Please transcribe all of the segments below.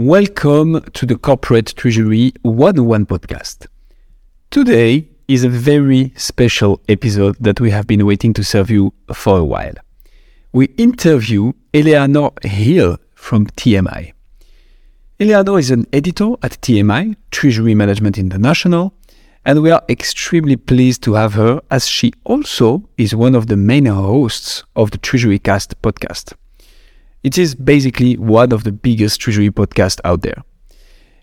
Welcome to the Corporate Treasury 101 podcast. Today is a very special episode that we have been waiting to serve you for a while. We interview Eleanor Hill from TMI. Eleanor is an editor at TMI, Treasury Management International, and we are extremely pleased to have her as she also is one of the main hosts of the Treasurycast podcast. It is basically one of the biggest treasury podcasts out there.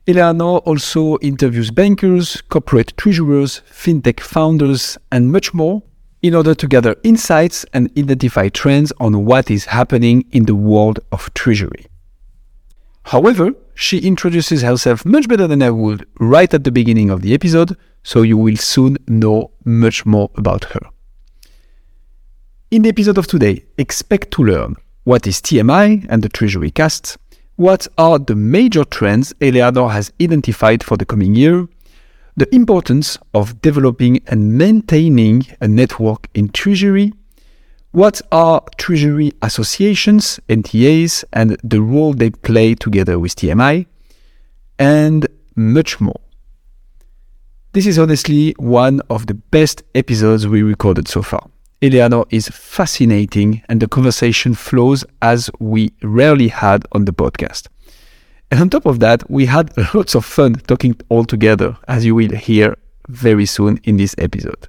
Eleanor also interviews bankers, corporate treasurers, fintech founders, and much more in order to gather insights and identify trends on what is happening in the world of treasury. However, she introduces herself much better than I would right at the beginning of the episode, so you will soon know much more about her. In the episode of today, expect to learn: what is TMI and the Treasury Cast? What are the major trends Eleanor has identified for the coming year? The importance of developing and maintaining a network in Treasury? What are Treasury associations, NTAs, and the role they play together with TMI? And much more. This is honestly one of the best episodes we recorded so far. Eleanor is fascinating and the conversation flows as we rarely had on the podcast. And on top of that, we had lots of fun talking all together, as you will hear very soon in this episode.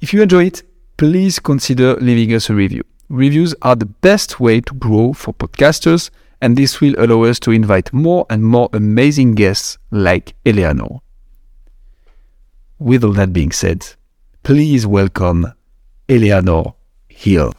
If you enjoy it, please consider leaving us a review. Reviews are the best way to grow for podcasters, and this will allow us to invite more and more amazing guests like Eleanor. With all that being said, please welcome Eleanor Hill.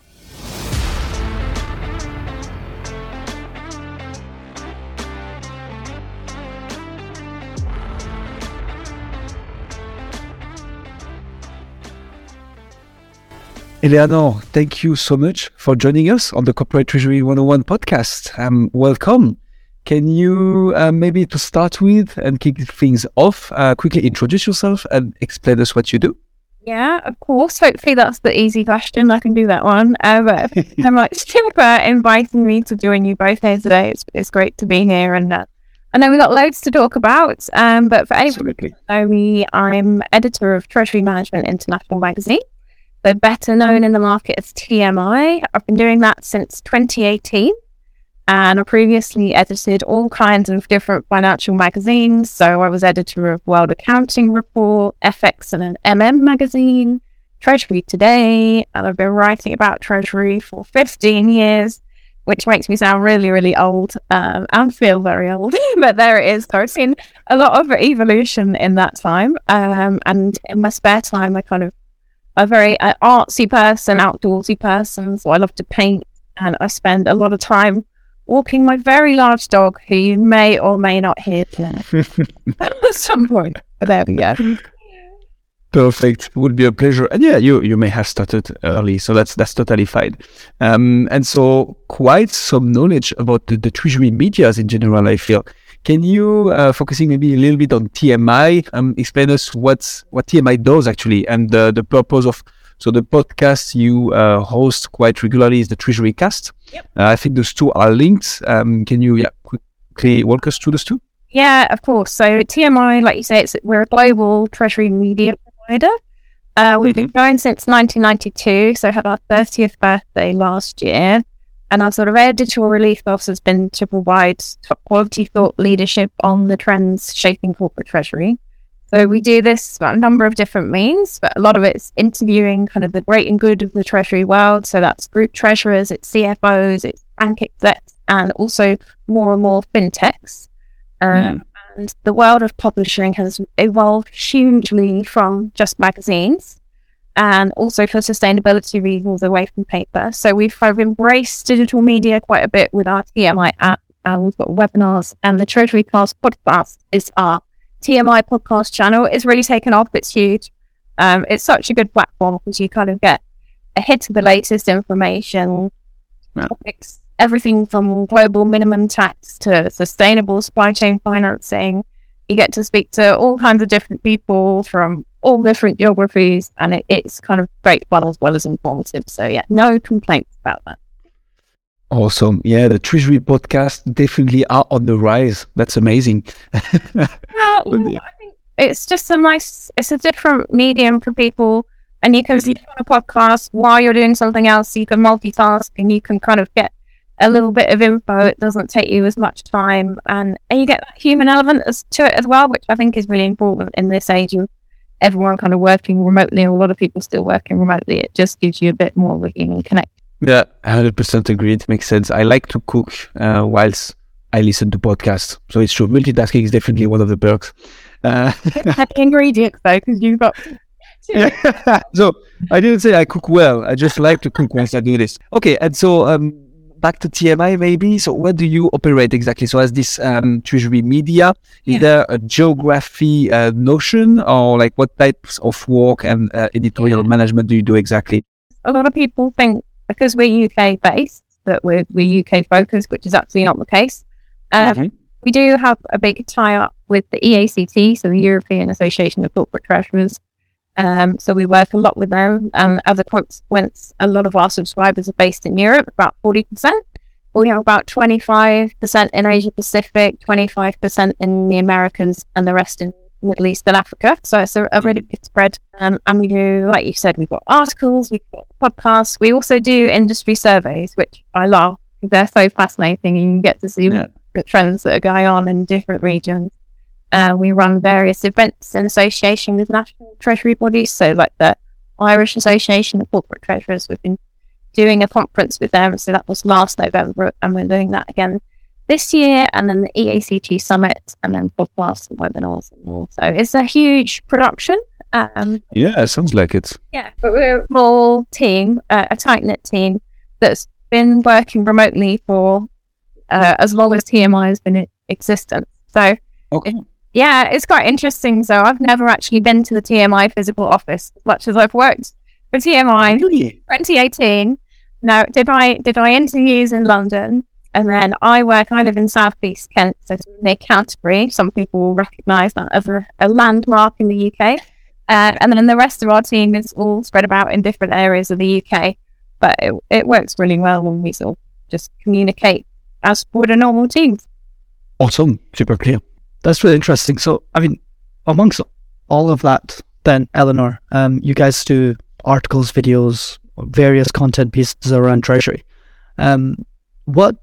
Eleanor, thank you so much for joining us on the Corporate Treasury 101 podcast. Welcome. Can you maybe to start with and kick things off, quickly introduce yourself and explain us what you do? Yeah, of course. Hopefully that's the easy question. I can do that one. But I'm like super inviting me to join you both here today. It's great to be here, and I know we got loads to talk about. But for anyone who doesn't know me, I'm editor of Treasury Management International magazine, so better known in the market as TMI. I've been doing that since 2018, and I previously edited all kinds of different financial magazines. So I was editor of World Accounting Report, FX and MM magazine, Treasury Today, and I've been writing about Treasury for 15 years, which makes me sound really, really old and feel very old. But there it is. So I've seen a lot of evolution in that time. And in my spare time, I'm a very artsy person, outdoorsy person. So I love to paint, and I spend a lot of time walking my very large dog, who you may or may not hear at some point. There we go. Perfect. Would be a pleasure. And yeah, you may have started early, so that's totally fine. And so quite some knowledge about the treasury medias in general, I feel. Can you, focusing maybe a little bit on TMI, explain us what TMI does actually, and the purpose of... So the podcast you host quite regularly is the Treasury Cast. Yep. I think those two are linked. Can you quickly walk us through those two? Yeah, of course. So TMI, like you say, we're a global treasury media provider. We've been going since 1992, so had our 30th birthday last year. And our sort of editorial relief office has been to provide top quality thought leadership on the trends shaping corporate treasury. So we do this by a number of different means, but a lot of it's interviewing kind of the great and good of the treasury world. So that's group treasurers, it's CFOs, it's bank execs, and also more and more fintechs. And the world of publishing has evolved hugely from just magazines, and also for sustainability reasons away from paper. So we've kind of embraced digital media quite a bit with our TMI app, and we've got webinars, and the Treasurycast podcast is our TMI podcast channel. Is really taken off. It's huge. It's such a good platform because you kind of get a hit of the latest information, topics, everything from global minimum tax to sustainable supply chain financing. You get to speak to all kinds of different people from all different geographies, and it's kind of great fun as well as informative. So yeah, no complaints about that. Awesome. Yeah, the Treasury podcast definitely are on the rise. That's amazing. Well, I think it's just it's a different medium for people. And you can listen on a podcast while you're doing something else. You can multitask and you can kind of get a little bit of info. It doesn't take you as much time. And you get that human element to it as well, which I think is really important in this age of everyone kind of working remotely, and a lot of people still working remotely. It just gives you a bit more of a human connection. Yeah, 100% agreed. Makes sense. I like to cook whilst I listen to podcasts. So it's true. Multitasking is definitely one of the perks. Happy ingredients, though, because you've got... So I didn't say I cook well. I just like to cook once I do this. Okay, and so back to TMI maybe. So where do you operate exactly? So as this Treasury media, is there a geography notion, or like what types of work and editorial management do you do exactly? A lot of people think because we're UK based that we're UK focused, which is actually not the case. We do have a big tie up with the EACT, so the European Association of Corporate Treasurers. So we work a lot with them. As a consequence, a lot of our subscribers are based in Europe, about 40%. We have about 25% in Asia-Pacific, 25% in the Americas, and the rest in Middle East and Africa. So it's a really good spread. And we do, like you said, we've got articles, we've got podcasts. We also do industry surveys, which I love. They're so fascinating, and you get to see the trends that are going on in different regions. We run various events in association with national treasury bodies. So like the Irish Association of Corporate Treasurers, we've been doing a conference with them. So that was last November, and we're doing that again this year. And then the EACT Summit, and then podcasts and webinars and all. So it's a huge production. Yeah, it sounds like it. Yeah, but we're a small team, a tight-knit team that's been working remotely for as long as TMI has been in existence. So... Okay. Yeah, it's quite interesting. So I've never actually been to the TMI physical office as much as I've worked for TMI. Really? 2018. No, did I interviews in London, and then I live in South East Kent, so near Canterbury. Some people will recognise that as a landmark in the UK. And then the rest of our team is all spread about in different areas of the UK. But it works really well when we sort of just communicate as would a normal team. Awesome. Super clear. That's really interesting. So, I mean, amongst all of that, then, Eleanor, you guys do articles, videos, various content pieces around Treasury. What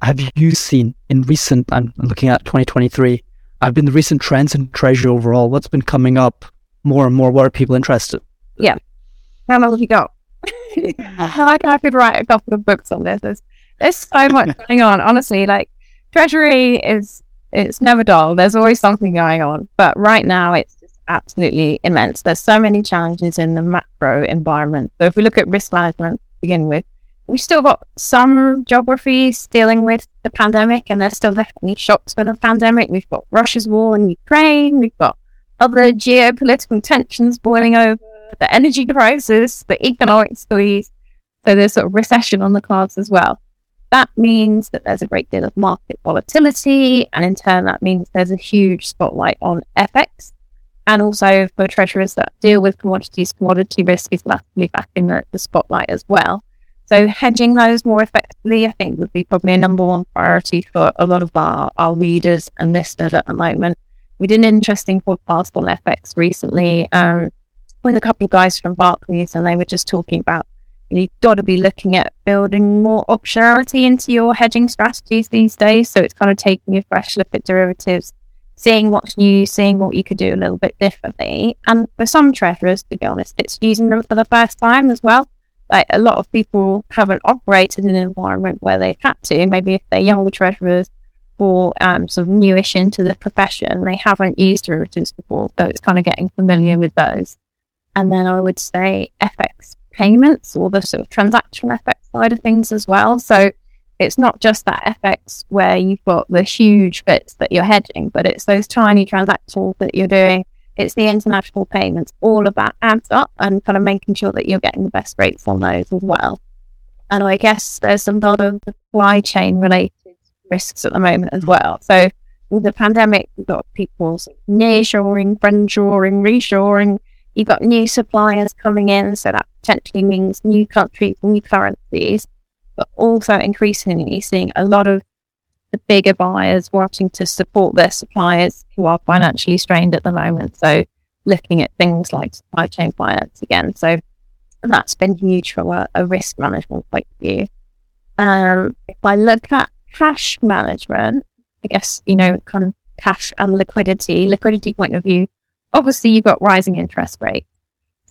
have you seen in recent, I'm looking at 2023, I've been the recent trends in Treasury overall. What's been coming up more and more? What are people interested? Yeah. How long have you got? I could write a couple of books on this. There's so much going on. Honestly, like, Treasury is... It's never dull. There's always something going on. But right now, it's just absolutely immense. There's so many challenges in the macro environment. So if we look at risk management to begin with, we've still got some geographies dealing with the pandemic, and there's still definitely shocks for the pandemic. We've got Russia's war in Ukraine. We've got other geopolitical tensions boiling over, the energy crisis, the economic squeeze. So there's sort of recession on the cards as well. That means that there's a great deal of market volatility, and in turn that means there's a huge spotlight on FX, and also for treasurers that deal with commodities, commodity risk is massively back in the spotlight as well. So hedging those more effectively, I think, would be probably a number one priority for a lot of our readers and listeners at the moment. We did an interesting podcast on FX recently with a couple of guys from Barclays, and they were just talking about you've got to be looking at building more optionality into your hedging strategies these days. So it's kind of taking a fresh look at derivatives, seeing what's new, seeing what you could do a little bit differently. And for some treasurers, to be honest, it's using them for the first time as well. Like, a lot of people haven't operated in an environment where they've had to. Maybe if they're younger treasurers or sort of newish into the profession, they haven't used derivatives before. So it's kind of getting familiar with those. And then I would say FX payments, or the sort of transactional FX side of things as well. So it's not just that FX where you've got the huge bits that you're hedging, but it's those tiny transactions that you're doing. It's the international payments. All of that adds up, and kind of making sure that you're getting the best rates on those as well. And I guess there's a lot of supply chain related risks at the moment as well. So with the pandemic, we've got people nearshoring, friendshoring, reshoring. You've got new suppliers coming in, so that potentially means new countries, new currencies. but also increasingly seeing a lot of the bigger buyers wanting to support their suppliers who are financially strained at the moment. So looking at things like supply chain finance again. So that's been huge from a risk management point of view. If I look at cash management, I guess, you know, kind of cash and liquidity point of view, obviously you've got rising interest rates.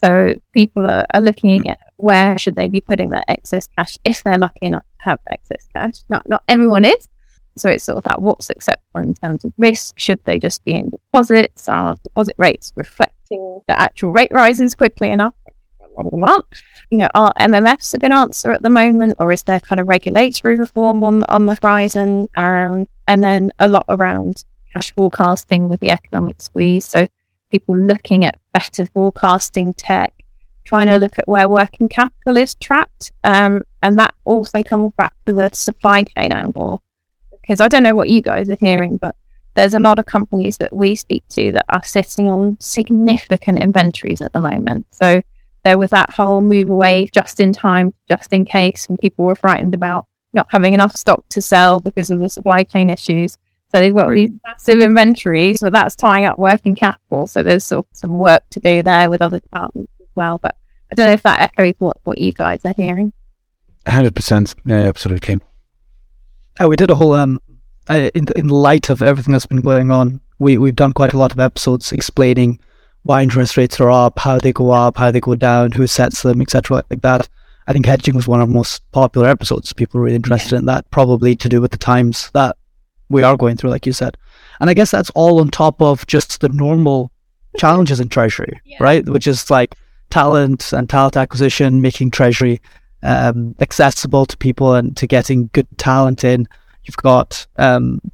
So people are looking at where should they be putting their excess cash if they're lucky enough to have excess cash. Not everyone is. So it's sort of that, what's acceptable in terms of risk? Should they just be in deposits? Are deposit rates reflecting the actual rate rises quickly enough? You know, are MMFs a good answer at the moment, or is there kind of regulatory reform on the horizon? And then a lot around cash forecasting with the economic squeeze. So people looking at better forecasting tech, trying to look at where working capital is trapped. And that also comes back to the supply chain angle. Because I don't know what you guys are hearing, but there's a lot of companies that we speak to that are sitting on significant inventories at the moment. So there was that whole move away just in time, just in case, and people were frightened about not having enough stock to sell because of the supply chain issues. So they've got these massive inventories, but that's tying up working capital. So there's sort of some work to do there with other departments as well. But I don't know if that echoes what you guys are hearing. 100%. Yeah, absolutely. We did a whole, in light of everything that's been going on, we've done quite a lot of episodes explaining why interest rates are up, how they go down, who sets them, etc. like that. I think hedging was one of the most popular episodes. People were really interested in that, probably to do with the times that we are going through, like you said. And I guess that's all on top of just the normal challenges in Treasury, right? Which is like talent and talent acquisition, making Treasury accessible to people and to getting good talent in. You've got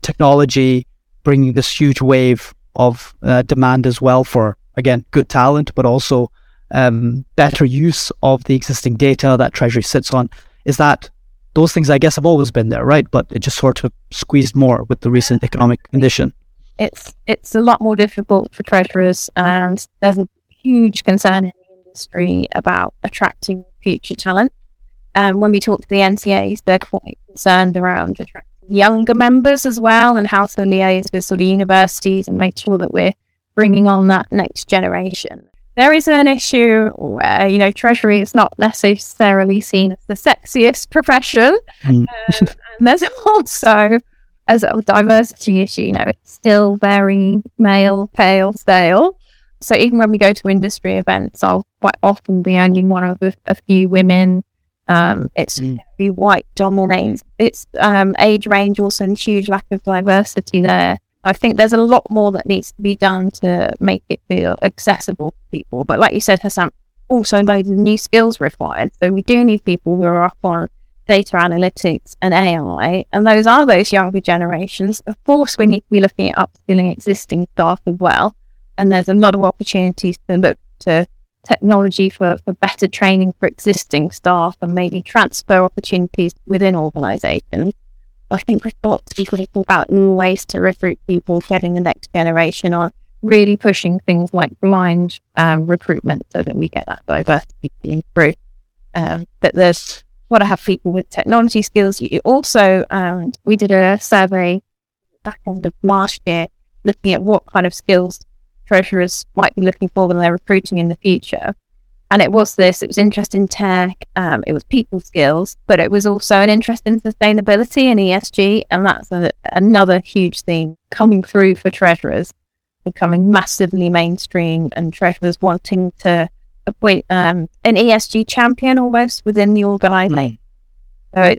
technology bringing this huge wave of demand as well for, again, good talent, but also better use of the existing data that Treasury sits on. Is that those things, I guess, have always been there, right? But it just sort of squeezed more with the recent economic condition. It's a lot more difficult for treasurers, and there's a huge concern in the industry about attracting future talent. When we talk to the NCAs, they're quite concerned around attracting younger members as well, and how to liaise with sort of universities and make sure that we're bringing on that next generation. There is an issue where, you know, Treasury is not necessarily seen as the sexiest profession. And there's also a sort of diversity issue. You know, it's still very male, pale, stale. So even when we go to industry events, I'll quite often be only one of a few women. It's very white dominant. It's age range also, and huge lack of diversity there. I think there's a lot more that needs to be done to make it feel accessible to people. But like you said, Hassan, also loads of new skills required. So we do need people who are up on data analytics and AI, and those are those younger generations. Of course, we need to be looking at upskilling existing staff as well. And there's a lot of opportunities to look to technology for better training for existing staff, and maybe transfer opportunities within organisations. I think we've got to be thinking about new ways to recruit people, getting the next generation on, really pushing things like blind recruitment so that we get that diversity being through. But there's got to have people with technology skills. You also, we did a survey back end of last year looking at what kind of skills treasurers might be looking for when they're recruiting in the future. And it was interest in tech, it was people skills, but it was also an interest in sustainability and ESG. And that's another huge theme coming through for treasurers, becoming massively mainstream, and treasurers wanting to appoint an ESG champion almost within the organisation. So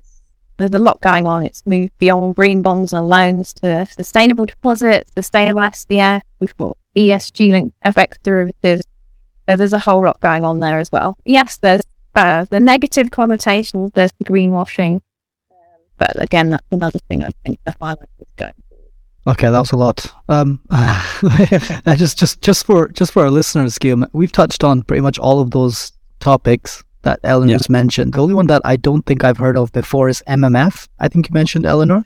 there's a lot going on. It's moved beyond green bonds and loans to sustainable deposits, sustainable SDF. We've got ESG linked FX derivatives. So there's a whole lot going on there as well. Yes, there's the negative connotations, there's the greenwashing. But again, that's another thing I think the highlight is going forward. Okay, that was a lot. Just for our listeners, Guillaume, we've touched on pretty much all of those topics that Eleanor just mentioned. The only one that I don't think I've heard of before is MMF. I think you mentioned, Eleanor.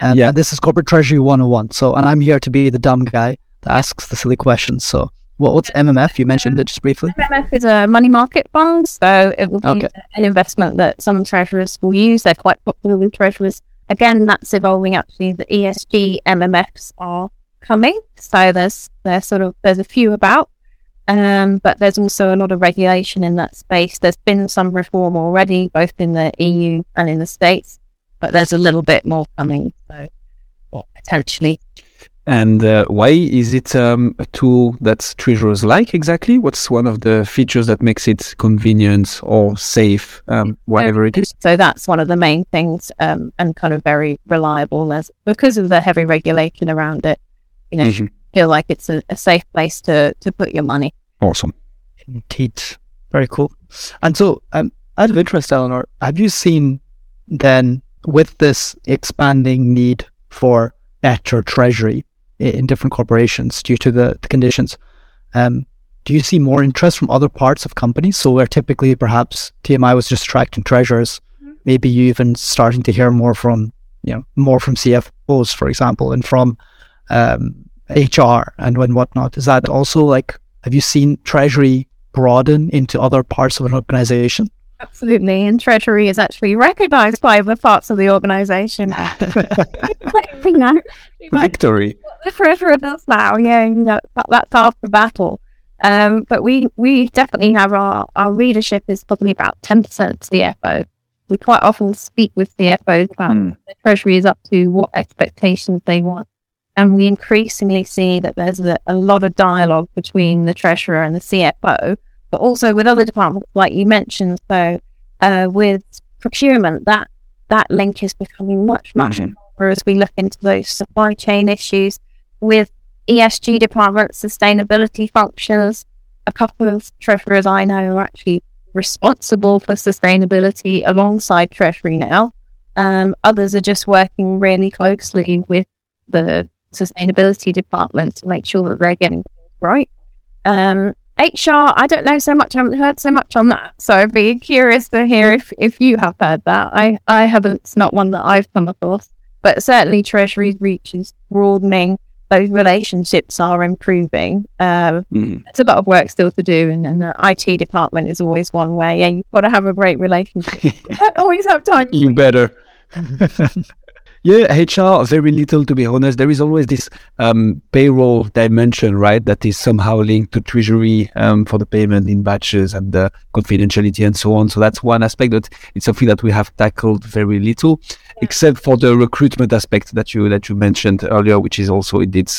And this is Corporate Treasury 101. So, and I'm here to be the dumb guy that asks the silly questions. So What's MMF? You mentioned it just briefly. MMF is a money market fund, so it will be an investment that some treasurers will use. They're quite popular with treasurers. Again, that's evolving. Actually, the ESG MMFs are coming, so there's a few about, but there's also a lot of regulation in that space. There's been some reform already, both in the EU and in the States, but there's a little bit more coming. So, potentially. And why is it a tool that treasurers like exactly? What's one of the features that makes it convenient or safe, whatever it is? So that's one of the main things, and kind of very reliable because of the heavy regulation around it. You feel like it's a safe place to put your money. Awesome. Indeed. Very cool. And so out of interest, Eleanor, have you seen then with this expanding need for better treasury in different corporations due to the conditions, do you see more interest from other parts of companies? So where typically perhaps TMI was just attracting treasurers, maybe you even starting to hear more from, more from CFOs, for example, and from HR and whatnot. Is that also have you seen treasury broaden into other parts of an organization? Absolutely, and treasury is actually recognised by other parts of the organisation. Victory. The treasurer does now, that's half the battle. But we definitely have our readership is probably about 10% CFO. We quite often speak with CFOs about the treasury is up to what expectations they want. And we increasingly see that there's a lot of dialogue between the treasurer and the CFO, but also with other departments, like you mentioned. So with procurement, that link is becoming much more as we look into those supply chain issues. With ESG departments, sustainability functions, a couple of treasurers I know are actually responsible for sustainability alongside Treasury now. Others are just working really closely with the sustainability department to make sure that they're getting things right. HR, I don't know so much. I haven't heard so much on that. So I'd be curious to hear if you have heard that. I haven't. It's not one that I've come across. But certainly Treasury's reach is broadening. Those relationships are improving. It's a lot of work still to do. And the IT department is always one way. And you've got to have a great relationship. You don't always have time. You better. Yeah, HR, very little, to be honest. There is always this payroll dimension, right, that is somehow linked to treasury for the payment in batches and the confidentiality and so on. So that's one aspect, that it's something that we have tackled very little, except for the recruitment aspect that you mentioned earlier, which is also indeed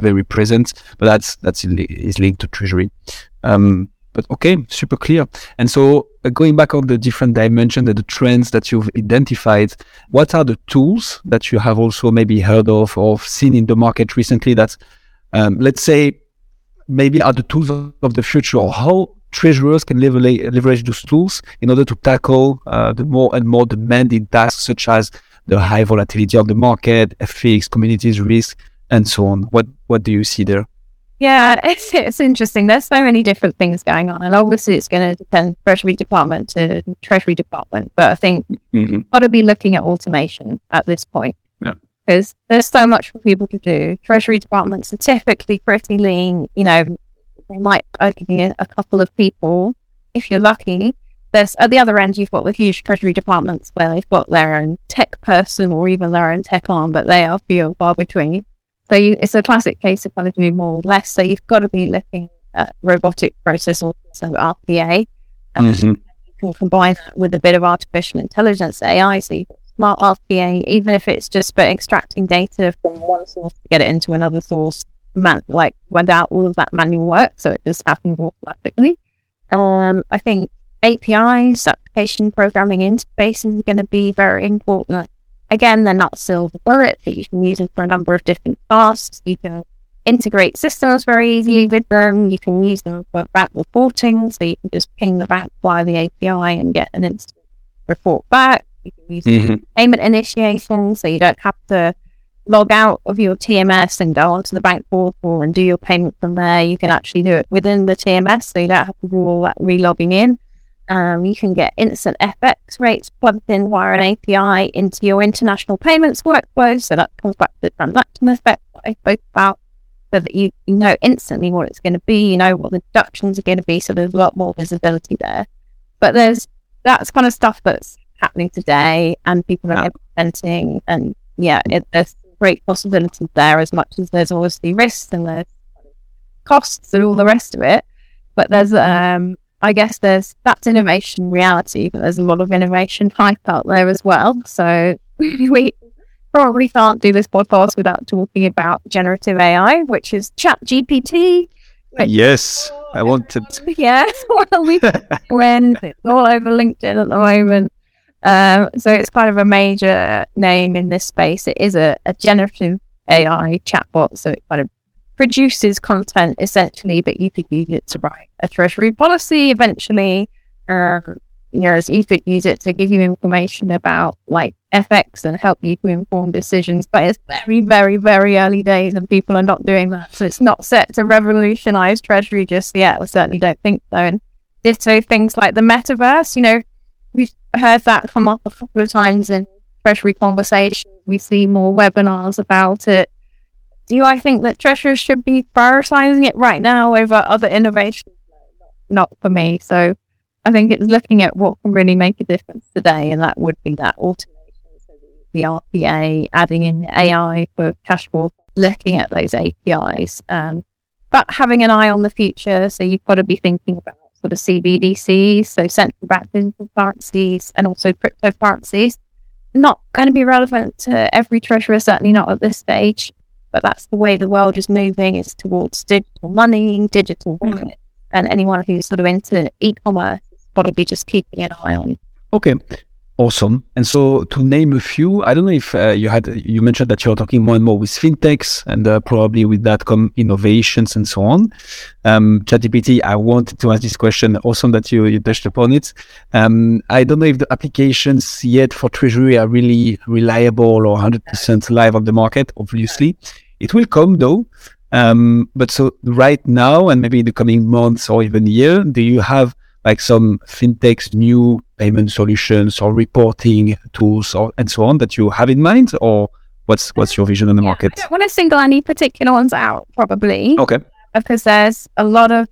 very present, but that's linked to treasury. But okay, super clear. And so going back on the different dimensions and the trends that you've identified, what are the tools that you have also maybe heard of or seen in the market recently that, let's say, maybe are the tools of the future, or how treasurers can leverage those tools in order to tackle the more and more demanding tasks, such as the high volatility of the market, FX, commodities, risk, and so on? What do you see there? Yeah, it's interesting. There's so many different things going on, and obviously it's going to depend Treasury Department to Treasury Department, but I think you've got to be looking at automation at this point, because there's so much for people to do. Treasury Departments are typically pretty lean. They might only be a couple of people, if you're lucky. There's at the other end, you've got the huge Treasury Departments where they've got their own tech person or even their own tech arm, but they are few and far between. So it's a classic case of kind of doing more or less. So you've got to be looking at robotic process automation, RPA, and you can combine that with a bit of artificial intelligence, AI. So you've got smart RPA, even if it's just for extracting data from one source to get it into another source, without all of that manual work. So it just happens automatically. I think APIs, application programming interface, is going to be very important. Again, they're not silver bullets, but you can use them for a number of different tasks. You can integrate systems very easily with them. You can use them for VAT reporting, so you can just ping the VAT via the API and get an instant report back. You can use them for payment initiation, so you don't have to log out of your TMS and go onto the bank portal and do your payment from there. You can actually do it within the TMS, so you don't have to do all that re-logging in. You can get instant FX rates plugged in via an API into your international payments workflow. So that comes back to the transaction effect that I spoke about. so that you know instantly what it's going to be, you know what the deductions are going to be, so there's a lot more visibility there. But that's kind of stuff that's happening today and people are implementing, and there's great possibilities there, as much as there's obviously risks and there's costs and all the rest of it. But there's that's innovation reality, but there's a lot of innovation hype out there as well. So we probably can't do this podcast without talking about generative AI, which is Chat GPT. Yes, I wanted. It's all over LinkedIn at the moment. So it's kind of a major name in this space. It is a generative AI chatbot, so it kind of produces content essentially, but you could use it to write a treasury policy eventually. You could use it to give you information about like FX and help you to inform decisions, but it's very, very, very early days and people are not doing that. So it's not set to revolutionize treasury just yet. I certainly don't think so. And ditto things like the metaverse, we've heard that come up a couple of times in treasury conversations. We see more webinars about it. Do I think that treasurers should be prioritizing it right now over other innovations? Not for me. So I think it's looking at what can really make a difference today, and that would be that automation. So the RPA, adding in AI for dashboard, looking at those APIs, but having an eye on the future. So you've got to be thinking about sort of CBDCs, so central bank digital currencies, and also cryptocurrencies. Not going to be relevant to every treasurer, certainly not at this stage, but that's the way the world is moving. It's towards digital money, digital wallet, and anyone who's sort of into e-commerce is probably just keeping an eye on. Okay, awesome. And so to name a few, I don't know if you mentioned that you're talking more and more with fintechs, and probably with that come innovations and so on. ChatGPT, I wanted to ask this question. Awesome that you touched upon it. I don't know if the applications yet for Treasury are really reliable or 100% live on the market, obviously. It will come though. But so right now, and maybe in the coming months or even year, do you have like some fintech's new payment solutions or reporting tools and so on that you have in mind, or what's your vision on the market? I don't want to single any particular ones out, probably. Okay. Because there's a lot of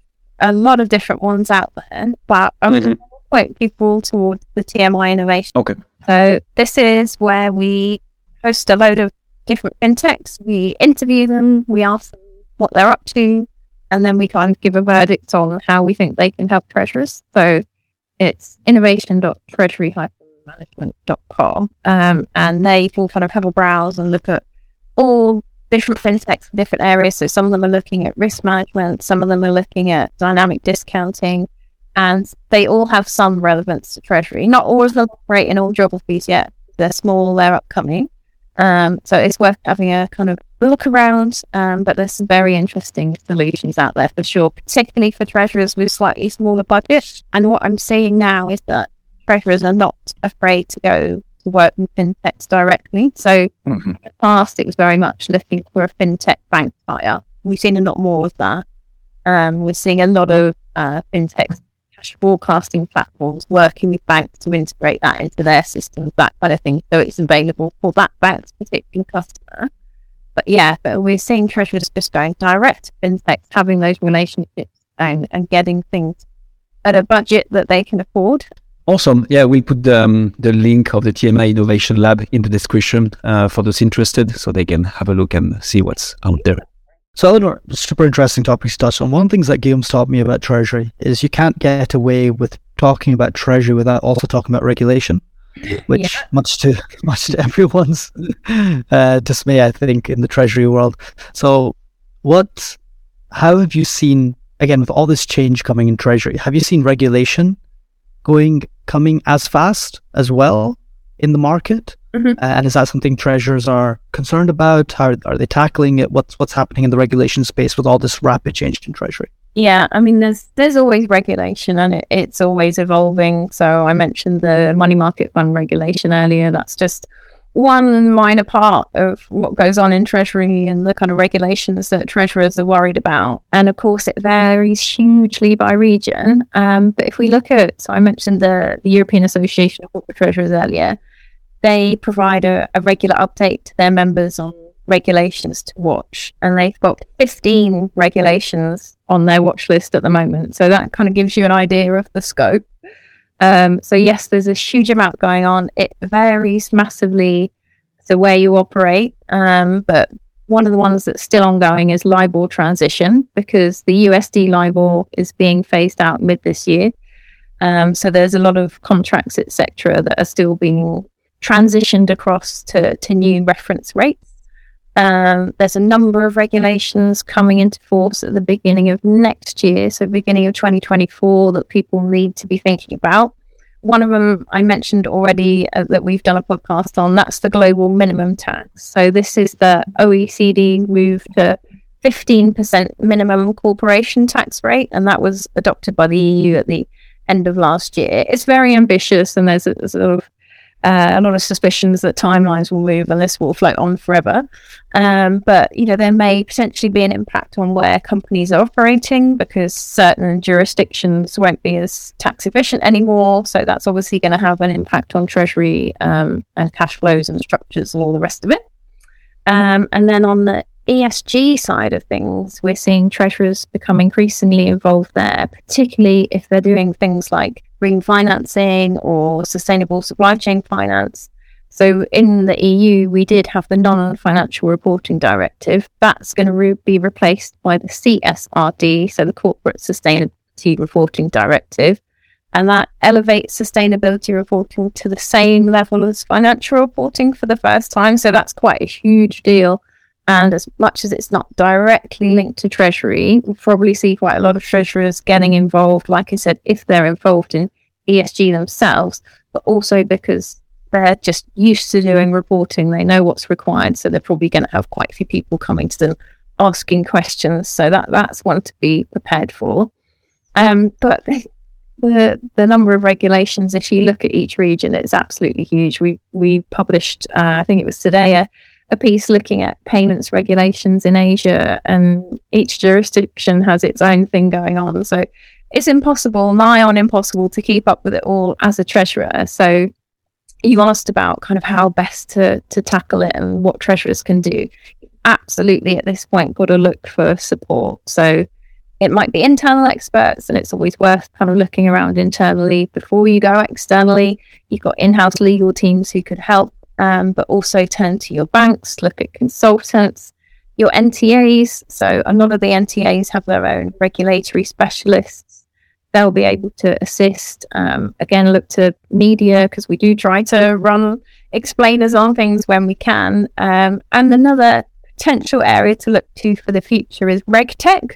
different ones out there, but I'm going to point people towards the TMI innovation. Okay. So this is where we host a load of different fintechs. We interview them, we ask them what they're up to, and then we kind of give a verdict on how we think they can help treasurers. So it's innovation.treasury-management.com. And they can kind of have a browse and look at all different fintechs in different areas. So some of them are looking at risk management, some of them are looking at dynamic discounting, and they all have some relevance to treasury. Not all of them operate in all geographies yet. They're small, they're upcoming. So it's worth having a kind of look around, but there's some very interesting solutions out there for sure, particularly for treasurers with slightly smaller budgets. And what I'm seeing now is that treasurers are not afraid to go to work with fintechs directly. So in the past, it was very much looking for a fintech bank buyer. We've seen a lot more of that. We're seeing a lot of fintech cash forecasting platforms working with banks to integrate that into their systems, that kind of thing. So it's available for that bank's particular customer. But we're seeing treasurers just going direct to fintechs, having those relationships and getting things at a budget that they can afford. Awesome. Yeah, we'll put the link of the TMI Innovation Lab in the description for those interested, so they can have a look and see what's out there. So Eleanor, super interesting topic to touch on. One of the things that Guillaume's taught me about Treasury is you can't get away with talking about Treasury without also talking about regulation, which much to everyone's dismay, I think, in the Treasury world. So how have you seen, again, with all this change coming in Treasury, have you seen regulation coming as fast as well in the market? And is that something treasurers are concerned about? How are they tackling it? What's happening in the regulation space with all this rapid change in Treasury? Yeah, I mean, there's always regulation, and it's always evolving. So I mentioned the money market fund regulation earlier. That's just one minor part of what goes on in Treasury and the kind of regulations that treasurers are worried about. And of course, it varies hugely by region. But if we look at, so I mentioned the European Association of Corporate Treasurers earlier. They provide a regular update to their members on regulations to watch, and they've got 15 regulations on their watch list at the moment. So that kind of gives you an idea of the scope. So yes, there's a huge amount going on. It varies massively the way you operate, but one of the ones that's still ongoing is LIBOR transition, because the USD LIBOR is being phased out mid this year. So there's a lot of contracts, etc., that are still being transitioned across to new reference rates. There's a number of regulations coming into force at the beginning of next year, so beginning of 2024, that people need to be thinking about. One of them I mentioned already that we've done a podcast on, that's the global minimum tax. So this is the OECD move to 15% minimum corporation tax rate, and that was adopted by the EU at the end of last year. It's very ambitious, and there's a sort of a lot of suspicions that timelines will move and this will float on forever. But, you know, there may potentially be an impact on where companies are operating, because certain jurisdictions won't be as tax efficient anymore. So that's obviously going to have an impact on treasury and cash flows and structures and all the rest of it. And then on the ESG side of things, we're seeing treasurers become increasingly involved there, particularly if they're doing things like green financing or sustainable supply chain finance. So in the EU, we did have the non-financial reporting directive. That's going to be replaced by the CSRD, so the Corporate Sustainability Reporting Directive. And that elevates sustainability reporting to the same level as financial reporting for the first time. So that's quite a huge deal. And as much as it's not directly linked to Treasury, we'll probably see quite a lot of treasurers getting involved, like I said, if they're involved in ESG themselves, but also because they're just used to doing reporting. They know what's required, so they're probably going to have quite a few people coming to them asking questions. So that's one to be prepared for. But the number of regulations, if you look at each region, it's absolutely huge. We published, I think it was today, a piece looking at payments regulations in Asia, and each jurisdiction has its own thing going on. So it's impossible, nigh on impossible, to keep up with it all as a treasurer. So you asked about kind of how best to tackle it and what treasurers can do. Absolutely, at this point, got to look for support. So it might be internal experts, and it's always worth kind of looking around internally before you go externally. You've got in-house legal teams who could help. But also turn to your banks, look at consultants, your NTAs. So a lot of the NTAs have their own regulatory specialists. They'll be able to assist. Again, look to media, because we do try to run explainers on things when we can. And another potential area to look to for the future is RegTech.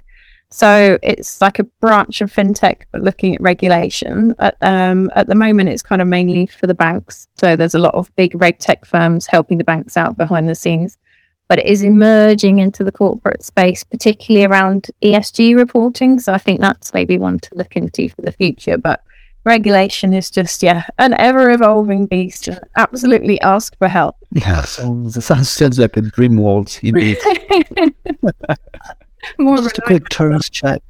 So it's like a branch of fintech, but looking at regulation. At the moment, it's kind of mainly for the banks. So there's a lot of big RegTech firms helping the banks out behind the scenes. But it is emerging into the corporate space, particularly around ESG reporting. So I think that's maybe one to look into for the future. But regulation is just, an ever-evolving beast. Absolutely ask for help. Yeah, sounds like a dream world, indeed. Just a quick terms check.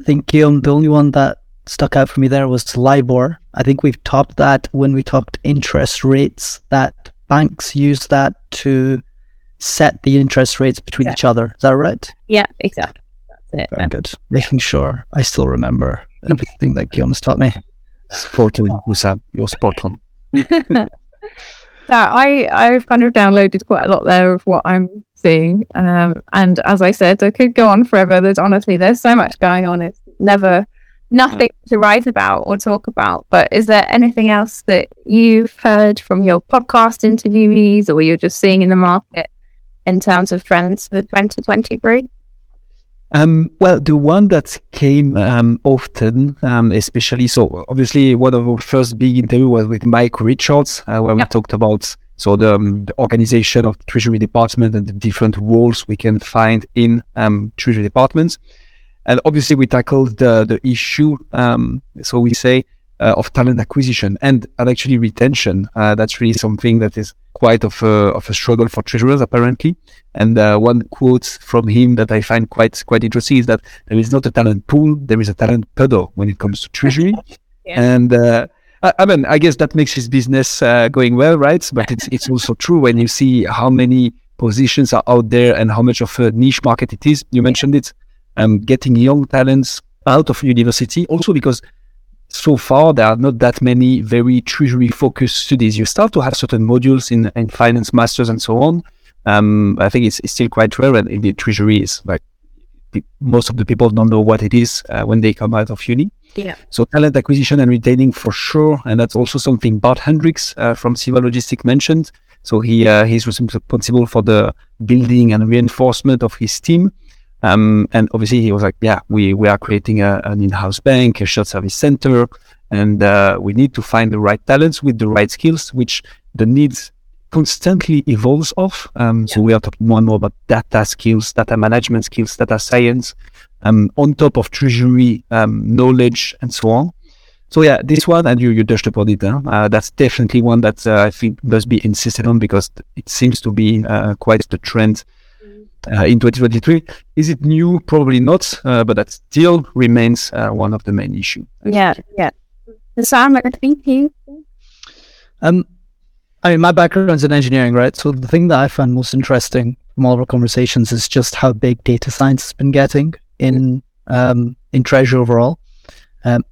I think, Guillaume, the only one that stuck out for me there was LIBOR. I think we've topped that when we talked interest rates, that banks use that to set the interest rates between each other. Is that right? Yeah, exactly. That's it. Very good. Making sure I still remember everything that Guillaume's taught me. Spot on, Hussam. You're spot on. I've kind of downloaded quite a lot there of what I'm seeing, and as I said, I could go on forever. There's so much going on. It's nothing to write about or talk about. But is there anything else that you've heard from your podcast interviewees, or you're just seeing in the market in terms of trends for 2023? Well, the one that came often, especially, so obviously one of our first big interview was with Mike Richards, where we talked about the organization of the Treasury Department and the different roles we can find in Treasury Departments. And obviously we tackled the issue, of talent acquisition and actually retention. That's really something that is quite of a struggle for treasurers, apparently. And one quote from him that I find quite interesting is that there is not a talent pool, there is a talent puddle when it comes to treasury. And I mean, I guess that makes his business going well, right? But it's also true when you see how many positions are out there and how much of a niche market it is. You mentioned it. Getting young talents out of university also, because so far there are not that many very treasury-focused studies. You start to have certain modules in finance masters and so on. I think it's still quite rare, and the treasury is like most of the people don't know what it is when they come out of uni. Yeah. So talent acquisition and retaining for sure, and that's also something Bart Hendrickx from Siva Logistics mentioned. So he's responsible for the building and reinforcement of his team. And obviously he was like, yeah, we are creating an in-house bank, a shared service center, and we need to find the right talents with the right skills, which the needs constantly evolves off. So we are talking more and more about data skills, data management skills, data science, on top of treasury knowledge and so on. So yeah, this one, and you touched upon it, huh? That's definitely one that I think must be insisted on, because it seems to be quite the trend in 2023. Is it new? Probably not, but that still remains one of the main issues. Yeah. Sam, I think you. I mean, my background is in engineering, right? So the thing that I find most interesting from all of our conversations is just how big data science has been getting in Treasury overall.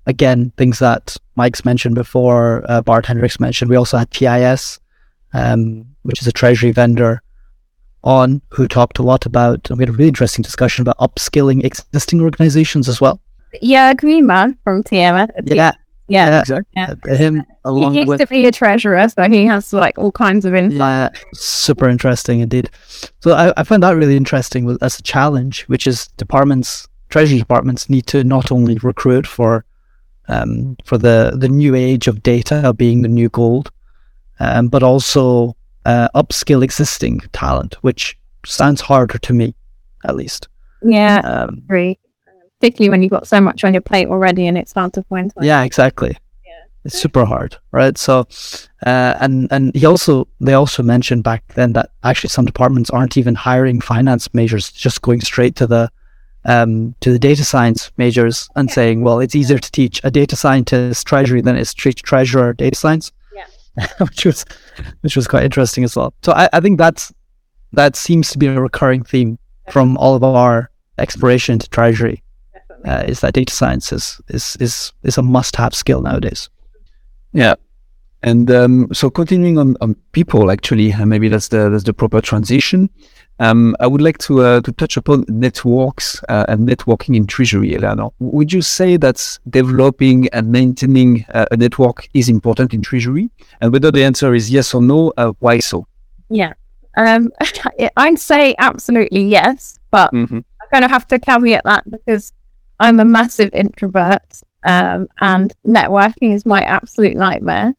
Again, things that Mike's mentioned before, Bart Hendrickx mentioned. We also had TIS, which is a Treasury vendor, on who talked a lot about, and we had a really interesting discussion about upskilling existing organizations as well. Yeah, Green Man from TMS. Yeah, exactly. Yeah. Him along with... He used to be a treasurer, so he has like all kinds of insight. Yeah, super interesting indeed. So I find that really interesting as a challenge, which is treasury departments need to not only recruit for the new age of data being the new gold, but also upskill existing talent, which sounds harder to me, at least. Yeah, agree. Particularly when you've got so much on your plate already and it's hard to find time. Yeah, exactly. Yeah. It's super hard, right? So, and they also mentioned back then that actually some departments aren't even hiring finance majors, just going straight to the data science majors and saying, well, it's easier to teach a data scientist treasury than it's treasurer data science. which was quite interesting as well. So I think that seems to be a recurring theme from all of our exploration into treasury, is that data science is a must-have skill nowadays. Yeah, and so continuing on people, actually, maybe that's the proper transition. I would like to touch upon networks and networking in treasury, Eleanor. Would you say that developing and maintaining a network is important in treasury? And whether the answer is yes or no, why so? Yeah, I'd say absolutely yes, but I kind of have to caveat that because I'm a massive introvert and networking is my absolute nightmare.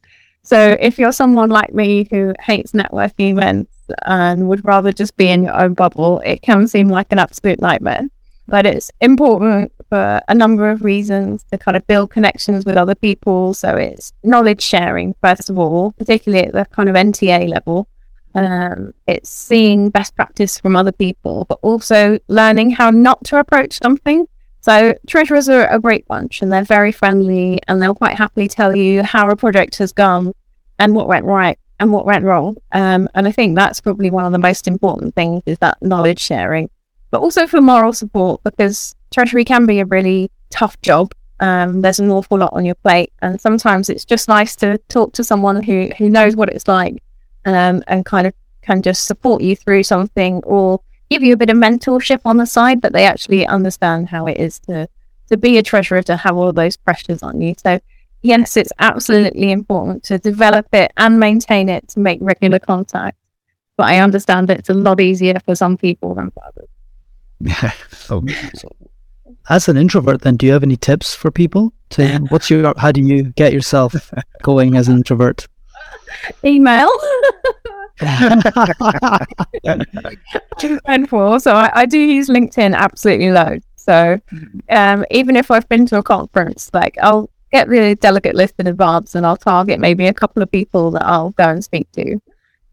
So if you're someone like me who hates networking events and would rather just be in your own bubble, it can seem like an absolute nightmare. But it's important for a number of reasons to kind of build connections with other people. So it's knowledge sharing, first of all, particularly at the kind of NTA level. It's seeing best practice from other people, but also learning how not to approach something. So treasurers are a great bunch and they're very friendly and they'll quite happily tell you how a project has gone and what went right and what went wrong. And I think that's probably one of the most important things, is that knowledge sharing, but also for moral support, because treasury can be a really tough job. There's an awful lot on your plate and sometimes it's just nice to talk to someone who knows what it's like and kind of can just support you through something or give you a bit of mentorship on the side, but they actually understand how it is to be a treasurer, to have all those pressures on you. So yes, it's absolutely important to develop it and maintain it, to make regular contact. But I understand that it's a lot easier for some people than for others. Yeah. As an introvert, then, do you have any tips for people? How do you get yourself going as an introvert? Email. So I do use LinkedIn absolutely loads. So even if I've been to a conference, like I'll get the delegate list in advance and I'll target maybe a couple of people that I'll go and speak to.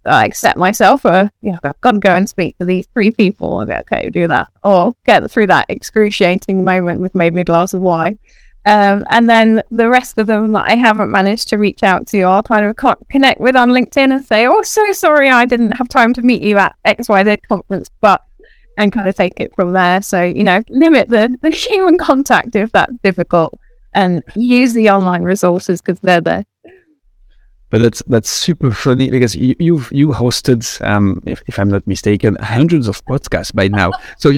So I set myself I've got to go and speak to these 3 people. I'll be okay, do that, or get through that excruciating moment with maybe a glass of wine. And then the rest of them that I haven't managed to reach out to or kind of can't connect with on LinkedIn and say, oh, so sorry, I didn't have time to meet you at XYZ conference, but, and kind of take it from there. So, you know, limit the human contact if that's difficult and use the online resources because they're there. But that's super funny because you hosted, if I'm not mistaken, hundreds of podcasts by now. So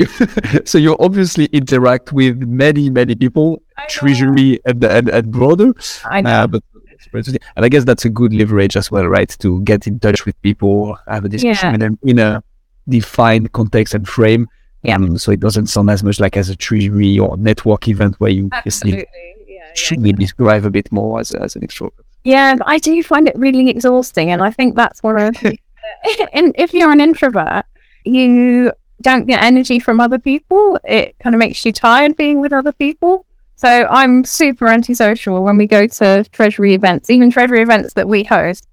you obviously interact with many people, Treasury and broader. I know. But I guess that's a good leverage as well, right? To get in touch with people, have a discussion with them in a defined context and frame. Yeah. So it doesn't sound as much like as a Treasury or network event where you should describe a bit more as an extrovert. Yeah, I do find it really exhausting, and I think that's one of the and if you're an introvert, you don't get energy from other people. It kind of makes you tired being with other people. So I'm super antisocial when we go to Treasury events, even Treasury events that we host.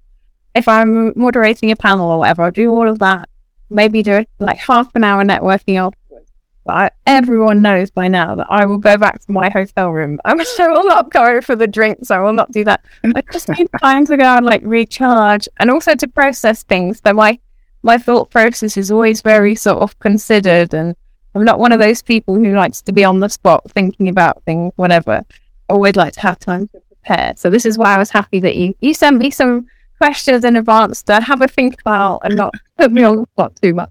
If I'm moderating a panel or whatever, I'll do all of that, maybe do like half an hour networking afterwards. But everyone knows by now that I will go back to my hotel room. I will not go for the drinks. I will not do that. I just need time to go and like recharge and also to process things. So my thought process is always very sort of considered, and I'm not one of those people who likes to be on the spot thinking about things, whatever. I always like to have time to prepare. So this is why I was happy that you sent me some questions in advance to have a think about and not put me on the spot too much.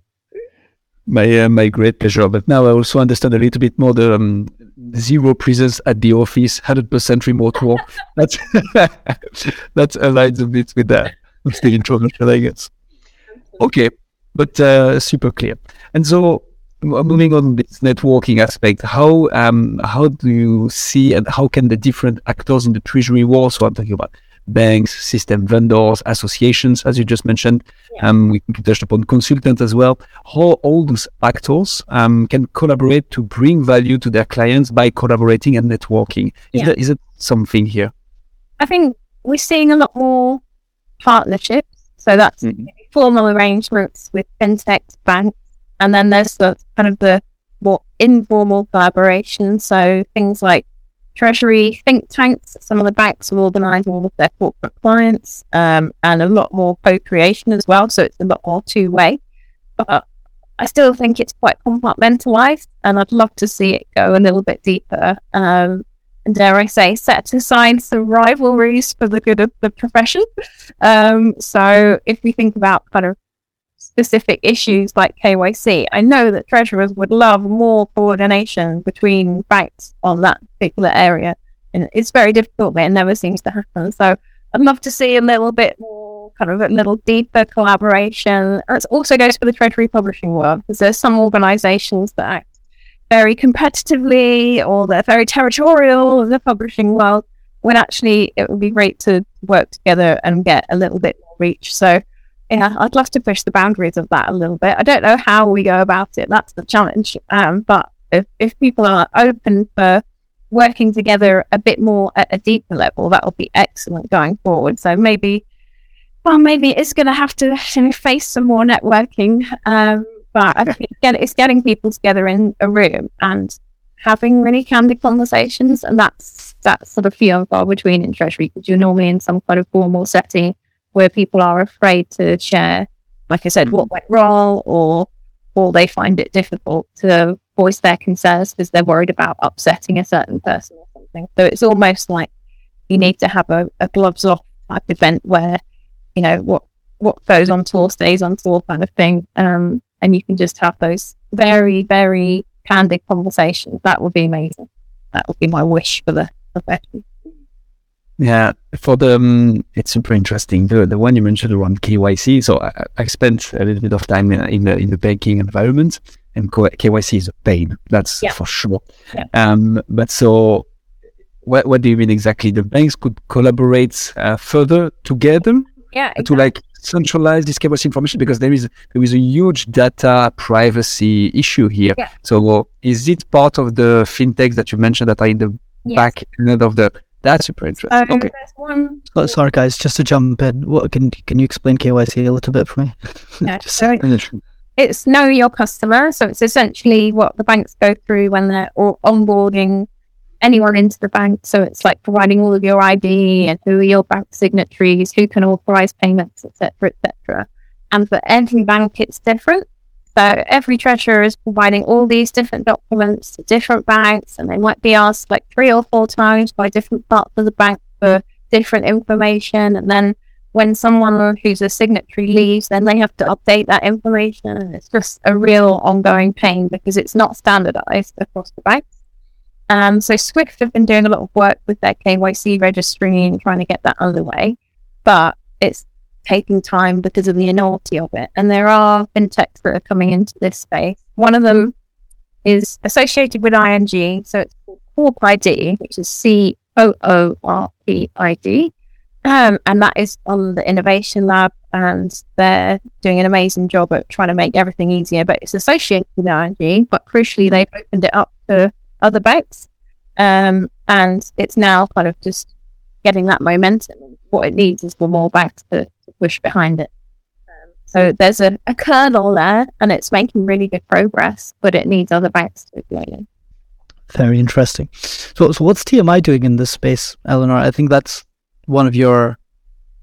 My great pleasure. But now I also understand a little bit more the zero presence at the office, 100% remote work. That aligns a bit with that. I'm still introverted, I guess. Okay, but super clear. And so moving on this networking aspect, how do you see and how can the different actors in the Treasury world? So I'm talking about banks, system vendors, associations, as you just mentioned. We touched upon consultants as well. How all those actors can collaborate to bring value to their clients by collaborating and networking. Is it something here? I think we're seeing a lot more partnerships. So that's formal arrangements with fintechs, banks, and then there's the kind of the more informal collaboration. So things like Treasury think tanks, some of the banks will organise all of their corporate clients, and a lot more co-creation as well. So it's a lot more two-way, but I still think it's quite compartmentalised, and I'd love to see it go a little bit deeper. And dare I say, set aside some rivalries for the good of the profession. So if we think about kind of specific issues like KYC, I know that treasurers would love more coordination between banks on that particular area, and it's very difficult, but it never seems to happen. So I'd love to see a little bit more kind of a little deeper collaboration. It also goes for the Treasury publishing world, because there's some organizations that act very competitively or they're very territorial in the publishing world, when actually it would be great to work together and get a little bit more reach. So yeah, I'd love to push the boundaries of that a little bit. I don't know how we go about it. That's the challenge. But if people are open for working together a bit more at a deeper level, that will be excellent going forward. So maybe it's going to have to face some more networking. But I think it's getting people together in a room and having really candid conversations. And that's sort of few and far between in Treasury, because you're normally in some kind of formal setting where people are afraid to share, like I said, what went wrong, or they find it difficult to voice their concerns because they're worried about upsetting a certain person or something. So it's almost like you need to have a gloves-off type event where, you know, what goes on tour stays on tour kind of thing, and you can just have those very, very candid conversations. That would be amazing. That would be my wish for the profession. Yeah, for the it's super interesting. The one you mentioned around KYC. So I spent a little bit of time in the banking environment, and KYC is a pain. That's for sure. Yeah. But so, what do you mean exactly? The banks could collaborate further together to like centralize this KYC information, because there is a huge data privacy issue here. Yeah. So is it part of the fintechs that you mentioned that are in the back end of the? That's super interesting. Okay. Sorry, guys, just to jump in. What can you explain KYC a little bit for me? It's know your customer. So it's essentially what the banks go through when they're onboarding anyone into the bank. So it's like providing all of your ID and who are your bank signatories, who can authorize payments, etc., etc. And for every bank, it's different. So every treasurer is providing all these different documents to different banks, and they might be asked like 3 or 4 times by different parts of the bank for different information. And then when someone who's a signatory leaves, then they have to update that information. And it's just a real ongoing pain because it's not standardized across the banks. So Swift have been doing a lot of work with their KYC registry and trying to get that underway, but it's taking time because of the enormity of it. And there are fintechs that are coming into this space. One of them is associated with ING, so it's called Corp ID, which is COORPID. And that is on the Innovation Lab, and they're doing an amazing job at trying to make everything easier. But it's associated with ING, but crucially, they've opened it up to other banks. And it's now kind of just getting that momentum. What it needs is for more banks to push behind it. So there's a kernel there, and it's making really good progress, but it needs other banks to be doing it. Very interesting. So what's TMI doing in this space, Eleanor? I think that's one of your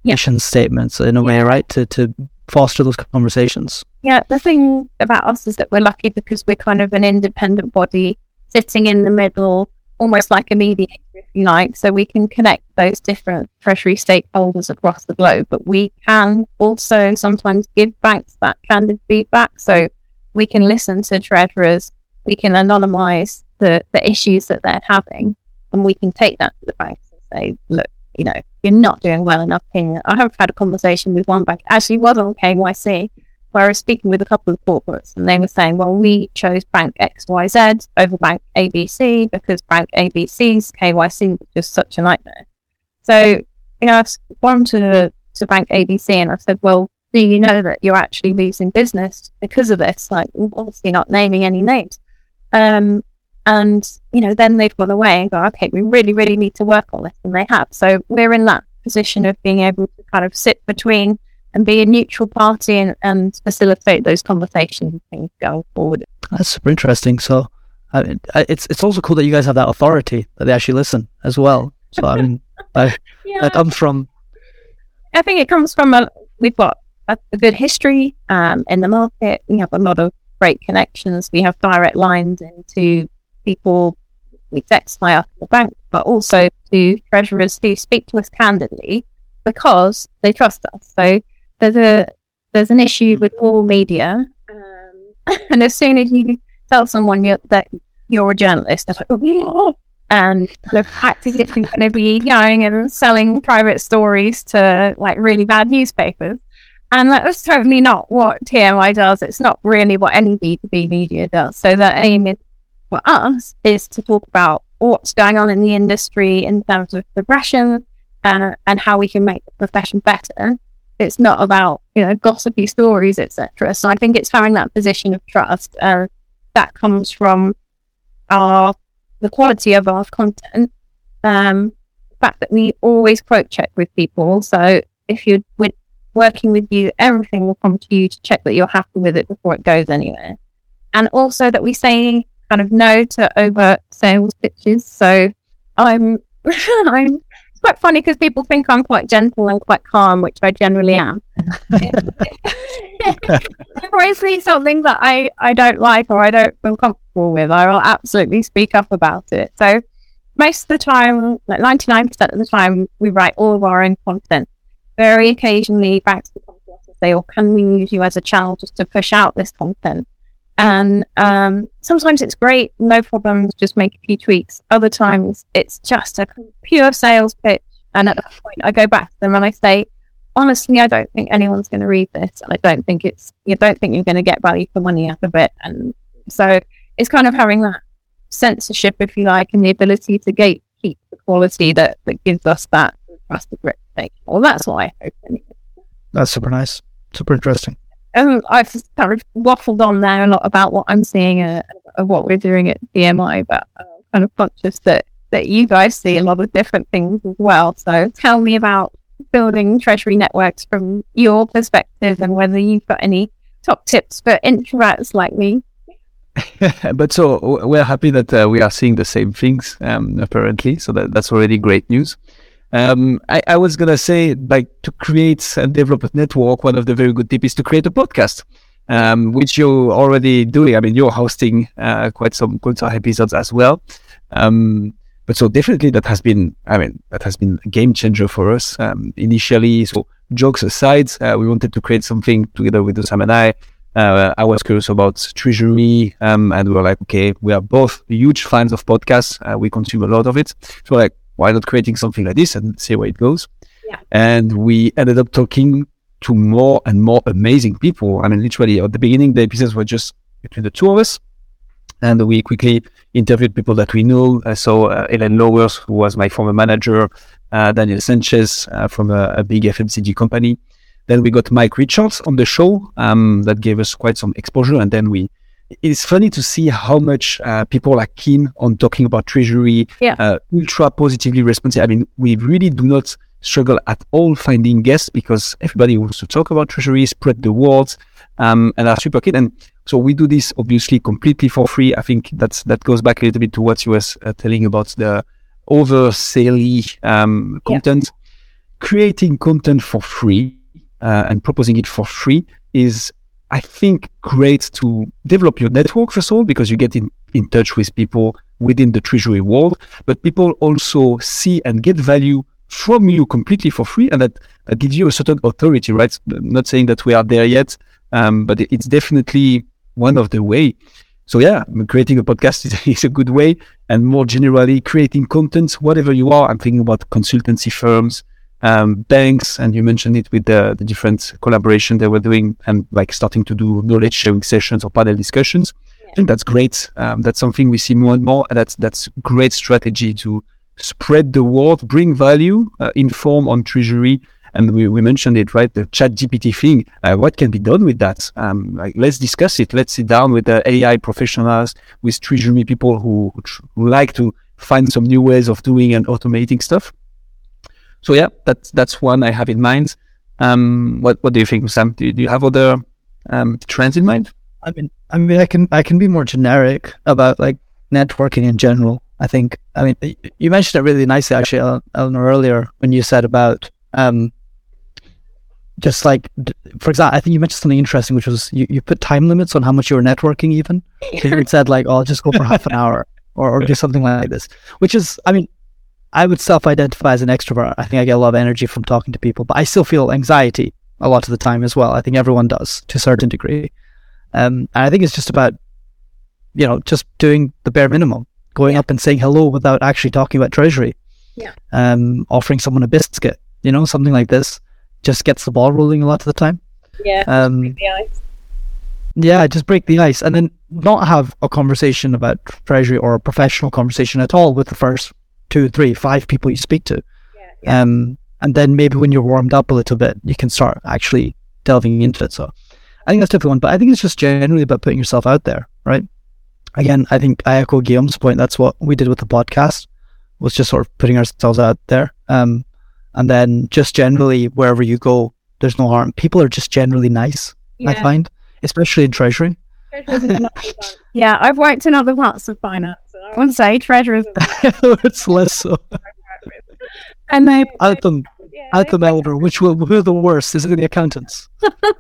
mission statements in a way, right? To foster those conversations. Yeah, the thing about us is that we're lucky because we're kind of an independent body sitting in the middle, almost like a mediator, if you like. So we can connect those different treasury stakeholders across the globe, but we can also sometimes give banks that candid feedback. So we can listen to treasurers, we can anonymize the issues that they're having, and we can take that to the banks and say, look, you know, you're not doing well enough here. I have had a conversation with one bank, actually was on KYC, where I was speaking with a couple of corporates, and they were saying, well, we chose bank XYZ over bank ABC because bank ABC's KYC was just such a nightmare. So, you know, I went to bank ABC and I said, well, do you know that you're actually losing business because of this? Like, obviously not naming any names. And, you know, then they've gone away and go, okay, we really, really need to work on this. And they have. So we're in that position of being able to kind of sit between and be a neutral party and facilitate those conversations and things going forward. That's super interesting. So I mean, it's also cool that you guys have that authority, that they actually listen as well. So I mean, that comes from... I think it comes from, we've got a good history in the market. We have a lot of great connections. We have direct lines into people we text high up in the bank, but also to treasurers who speak to us candidly because they trust us. So there's an issue with all media, and as soon as you tell someone that you're a journalist, they're like, oh, and they're acting as if you're going to be going and selling private stories to like really bad newspapers. And that's totally not what TMI does. It's not really what any B2B media does. So the aim is for us is to talk about what's going on in the industry in terms of progression and how we can make the profession better. It's not about, you know, gossipy stories, etc. So I think it's having that position of trust that comes from the quality of our content, the fact that we always quote check with people. So if you're working with you, everything will come to you to check that you're happy with it before it goes anywhere, and also that we say kind of no to overt sales pitches. So I'm it's quite funny because people think I'm quite gentle and quite calm, which I generally am. If I see something that I don't like or I don't feel comfortable with, I will absolutely speak up about it. So most of the time, like 99% of the time, we write all of our own content. Very occasionally banks will come to us and say, oh, can we use you as a channel just to push out this content? And sometimes it's great, no problems, just make a few tweaks. Other times it's just a pure sales pitch, and at that point I go back to them and I say, honestly, I don't think anyone's going to read this, and I don't think you're going to get value for money out of it. And so it's kind of having that censorship, if you like, and the ability to gatekeep the quality that gives us that trusted reputation. Well, that's what I hope anyway. That's super nice, super interesting. I've kind of waffled on there a lot about what I'm seeing of what we're doing at TMI, but I'm kind of conscious that you guys see a lot of different things as well. So tell me about building treasury networks from your perspective and whether you've got any top tips for introverts like me. But so we're happy that we are seeing the same things, apparently. So that's already great news. I was going to say, like, to create and develop a network, one of the very good tips is to create a podcast, which you're already doing. I mean, you're hosting quite some episodes as well. But so definitely that has been a game changer for us initially. So jokes aside, we wanted to create something together with Osama and I. I was curious about treasury, and we were like, okay, we are both huge fans of podcasts. We consume a lot of it. So like, why not creating something like this and see where it goes? Yeah. And we ended up talking to more and more amazing people. I mean, literally at the beginning, the episodes were just between the two of us. And we quickly interviewed people that we knew. So Ellen Lowers, who was my former manager, Daniel Sanchez from a big FMCG company. Then we got Mike Richards on the show, that gave us quite some exposure. And then it's funny to see how much people are keen on talking about treasury, ultra positively responsive. I mean, we really do not struggle at all finding guests because everybody wants to talk about treasury, spread the word, and are super keen. And so we do this obviously completely for free. I think that goes back a little bit to what you were telling about the over saley content. Yeah. Creating content for free and proposing it for free is, I think, great to develop your network first of all, because you get in touch with people within the treasury world, but people also see and get value from you completely for free, and that gives you a certain authority, right? I'm not saying that we are there yet, but it's definitely one of the way. So yeah, creating a podcast is a good way, and more generally creating content, whatever you are. I'm thinking about consultancy firms, banks, and you mentioned it with the different collaboration they were doing, and like starting to do knowledge sharing sessions or panel discussions. Yeah. I think that's great. That's something we see more and more, and that's great strategy to spread the word, bring value, inform on treasury. And we mentioned it, right? The Chat GPT thing. What can be done with that? Like, let's discuss it. Let's sit down with the AI professionals, with treasury people who like to find some new ways of doing and automating stuff. So yeah, that's one I have in mind. What do you think, Sam? Do you have other trends in mind? I mean, I can be more generic about like networking in general. I think, I mean, you mentioned it really nicely, actually, Eleanor, earlier when you said about, just like, for example, I think you mentioned something interesting, which was you put time limits on how much you were networking even. So you said like, oh, I'll just go for half an hour or do something like this, which is, I mean, I would self-identify as an extrovert. I think I get a lot of energy from talking to people, but I still feel anxiety a lot of the time as well. I think everyone does to a certain degree. And I think it's just about, you know, just doing the bare minimum. Going up and saying hello without actually talking about treasury, offering someone a biscuit, you know, something like this, just gets the ball rolling a lot of the time. Yeah, break the ice. Yeah, just break the ice, and then not have a conversation about treasury or a professional conversation at all with the first 2, 3, 5 people you speak to, and then maybe when you're warmed up a little bit, you can start actually delving into it. So, I think that's definitely one. But I think it's just generally about putting yourself out there, right? Again, I think I echo Guillaume's point. That's what we did with the podcast, was just sort of putting ourselves out there. And then just generally, wherever you go, there's no harm. People are just generally nice, I find, especially in treasury. Yeah, I've worked in other parts of finance. So I wouldn't say treasurers. It's less so. And they... At the Melbourne, who are the worst? Is it the accountants?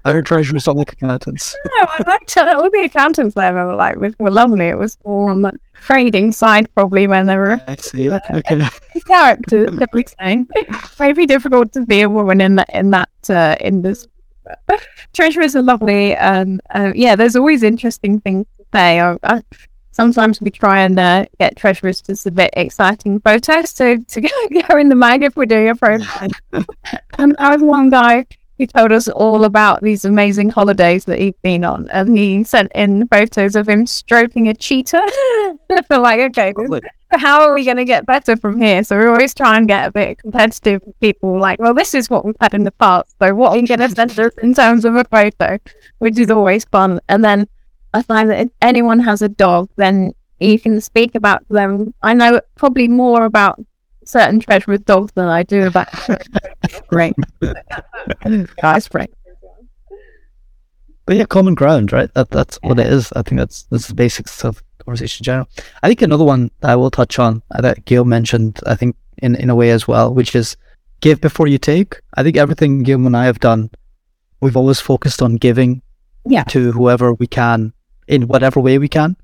I heard treasurers don't like accountants. No, I liked all the accountants there were lovely. It was more on the trading side probably when they were. I see. Okay. Characters, everything. Very difficult to be a woman in that industry. Treasurers are lovely, and there's always interesting things to say. Sometimes we try and get treasurers to submit exciting photos to go in the mag if we're doing a profile. And I was one guy who told us all about these amazing holidays that he'd been on, and he sent in photos of him stroking a cheetah. We're like, okay, how are we going to get better from here? So we always try and get a bit competitive with people. Like, well, this is what we've had in the past, so what are you going to send us in terms of a photo? Which is always fun. And then I find that if anyone has a dog, then you can speak about them. I know probably more about certain treasurers' dogs than I do about great. But yeah, common ground, right? That's what it is. I think that's the basics of the conversation in general. I think another one that I will touch on that Gil mentioned, I think in a way as well, which is give before you take. I think everything Gil and I have done, we've always focused on giving to whoever we can in whatever way we can,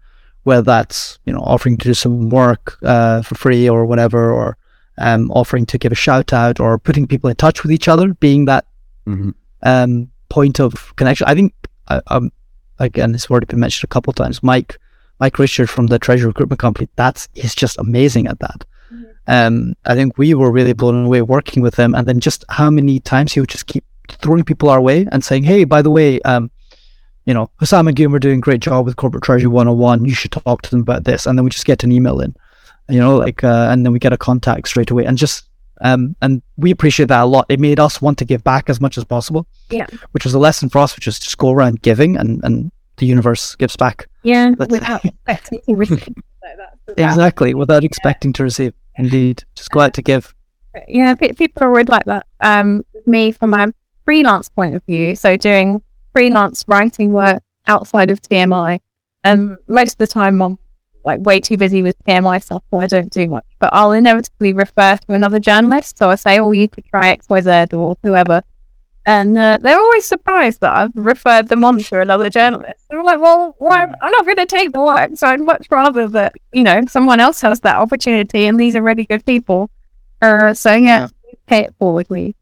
whether that's, you know, offering to do some work for free or whatever, or offering to give a shout out, or putting people in touch with each other, being that point of connection. I think, again, this word has been mentioned a couple of times, Mike Richards from the Treasury Recruitment Company, he's just amazing at that. Mm-hmm. I think we were really blown away working with him, and then just how many times he would just keep throwing people our way and saying, hey, by the way, you know, Hussam and Guillaume are doing a great job with Corporate Treasury 101. You should talk to them about this. And then we just get an email in, you know, like, and then we get a contact straight away. And just, and we appreciate that a lot. It made us want to give back as much as possible. Yeah. Which was a lesson for us, which is just go around giving and the universe gives back. Yeah. Without expecting to receive. Exactly. Without expecting to receive. Indeed. Just go out to give. Yeah. People are worried like that. Me, from my freelance point of view, so doing freelance writing work outside of TMI, and most of the time I'm like way too busy with TMI stuff, so I don't do much, but I'll inevitably refer to another journalist. So I say, oh, you could try XYZ or whoever, and they're always surprised that I've referred them on to another journalist. And I'm like, well, why? I'm not going to take the work, so I'd much rather that, you know, someone else has that opportunity, and these are really good people, so yeah, pay it forward, please.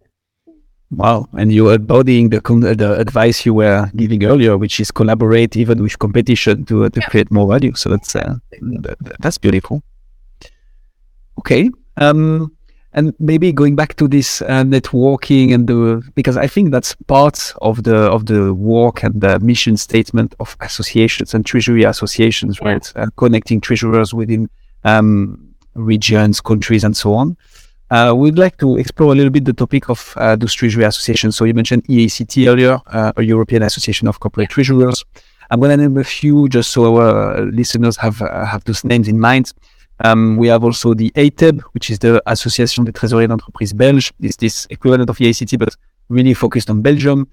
Wow, and you're embodying the advice you were giving earlier, which is collaborate even with competition to create more value. So that's beautiful. Okay, and maybe going back to this networking because I think that's part of the work and the mission statement of associations and treasury associations, right? Connecting treasurers within regions, countries, and so on. We'd like to explore a little bit the topic of those treasury associations. So you mentioned EACT earlier, a European Association of Corporate Treasurers. I'm going to name a few just so our listeners have those names in mind. We have also the ATEB, which is the Association des Trésoriers d'Entreprise Belge. It's this equivalent of EACT, but really focused on Belgium.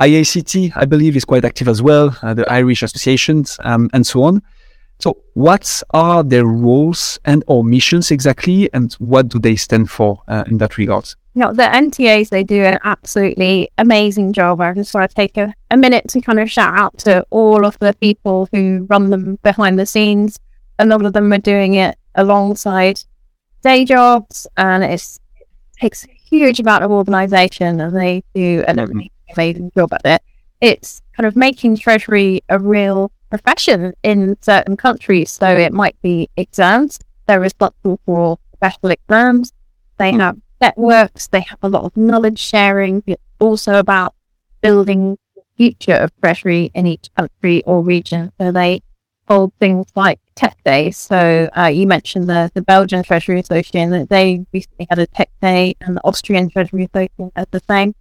IACT, I believe, is quite active as well, the Irish Associations, and so on. So what are their roles and or missions exactly, and what do they stand for in that regard? No, the NTAs, they do an absolutely amazing job. I just want to take a minute to kind of shout out to all of the people who run them behind the scenes. A lot of them are doing it alongside day jobs, and it takes a huge amount of organisation, and they do an amazing job at it. It's kind of making Treasury a real profession in certain countries. So it might be exams. They're responsible for special exams. They have networks. They have a lot of knowledge sharing. It's also about building the future of Treasury in each country or region. So they hold things like tech days. So you mentioned the Belgian Treasury Association. They recently had a tech day, and the Austrian Treasury Association had the same.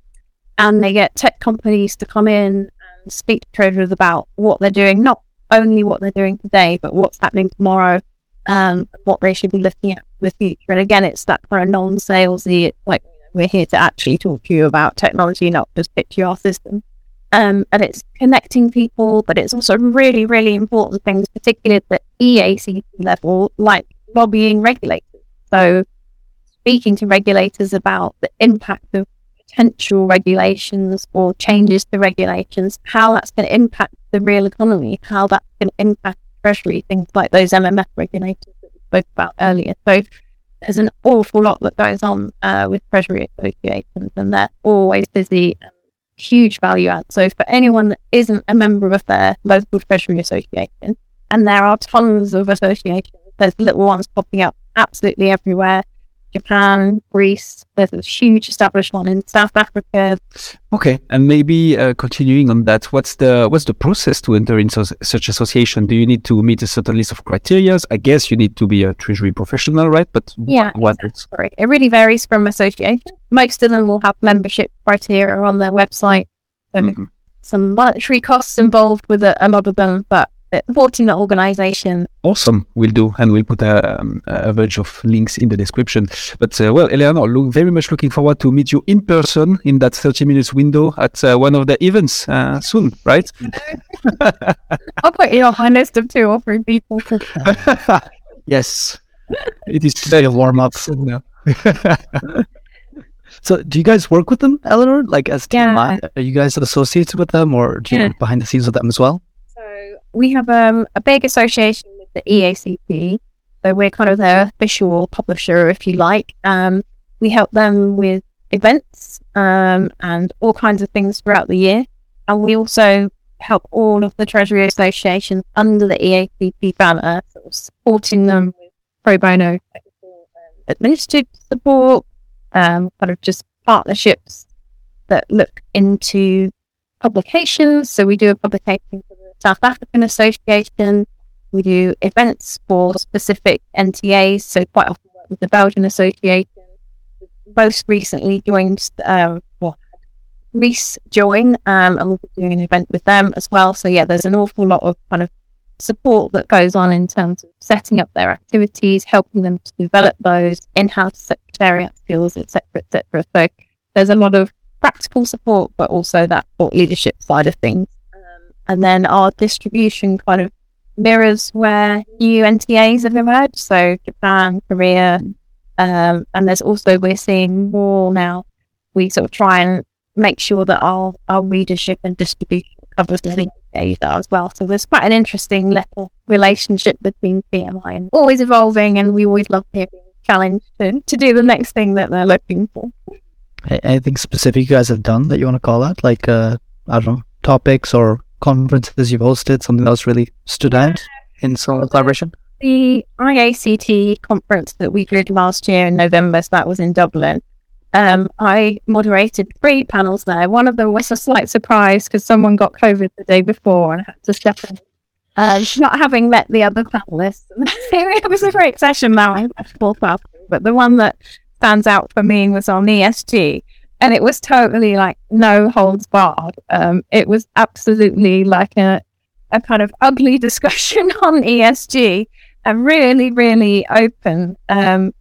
And they get tech companies to come in and speak to treasurers about what they're doing, not only what they're doing today, but what's happening tomorrow, what they should be looking at for the future. And again, it's that kind of non-salesy, it's like, we're here to actually talk to you about technology, not just pitch you our system. And it's connecting people, but it's also really, really important things, particularly at the EACT level, like lobbying regulators. So speaking to regulators about the impact of potential regulations or changes to regulations, how that's going to impact the real economy, how that's going to impact Treasury, things like those MMF regulators that we spoke about earlier. So there's an awful lot that goes on with Treasury associations, and they're always busy, huge value add. So for anyone that isn't a member of their local Treasury association, and there are tons of associations, there's little ones popping up absolutely everywhere. Japan, Greece, there's a huge establishment in South Africa. Okay, and maybe continuing on that, what's the process to enter into such association? Do you need to meet a certain list of criteria? I guess you need to be a treasury professional, right? But what exactly. It really varies from association. Most of them will have membership criteria on their website. So some monetary costs involved with a lot of them, but supporting the organization. Awesome, we'll do, and we'll put a bunch of links in the description. But well, Eleanor, very much looking forward to meet you in person in that 30 minutes window at one of the events soon, right? I'll put you on my list of 2 or 3 people. Yes, it is today a warm up. So do you guys work with them, Eleanor? Like as TMI, are you guys associated with them, or do you work behind the scenes with them as well? So we have a big association with the EACP. So we're kind of their official publisher, if you like. We help them with events and all kinds of things throughout the year. And we also help all of the Treasury associations under the EACP banner, sort of supporting them with pro bono administrative support, kind of just partnerships that look into publications. So we do a publication for the South African Association. We do events for specific NTAs. So quite often work with the Belgian Association. Most recently joined, Greece join, and we'll be doing an event with them as well. So yeah, there's an awful lot of kind of support that goes on in terms of setting up their activities, helping them to develop those in-house secretariat skills, etc. So there's a lot of practical support, but also that thought leadership side of things. And then our distribution kind of mirrors where new NTAs have emerged, so Japan, Korea, and there's also, we're seeing more now, we sort of try and make sure that our readership and distribution covers the thing as well. So there's quite an interesting little relationship between TMI and always evolving, and we always love being challenged to do the next thing that they're looking for. Anything specific you guys have done that you want to call out? Like, I don't know, topics or conferences you've hosted, something that's really stood out in some collaboration? The IACT conference that we did last year in November, so that was in Dublin. I moderated 3 panels there. One of them was a slight surprise because someone got COVID the day before and I had to step in, not having met the other panelists. It was a great session now, but the one that stands out for me was on ESG, and it was totally like no holds barred. It was absolutely like a kind of ugly discussion on ESG. Really, really open, and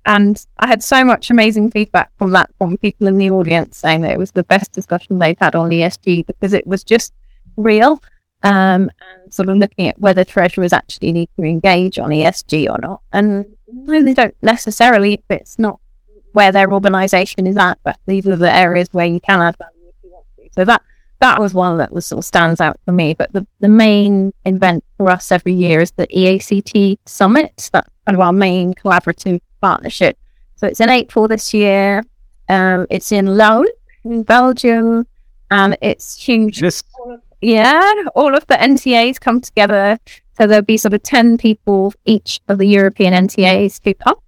I had so much amazing feedback from that, from people in the audience saying that it was the best discussion they've had on ESG because it was just real, and sort of looking at whether treasurers actually need to engage on ESG or not. And no, they don't necessarily if it's not where their organisation is at, but these are the areas where you can add value if you want to. So that was one that was sort of stands out for me. But the main event for us every year is the EACT Summit. That's kind of our main collaborative partnership. So it's in April this year. It's in Loon in Belgium, and it's huge. Yes. All of the NTAs come together. So there'll be sort of 10 people, each of the European NTAs who come.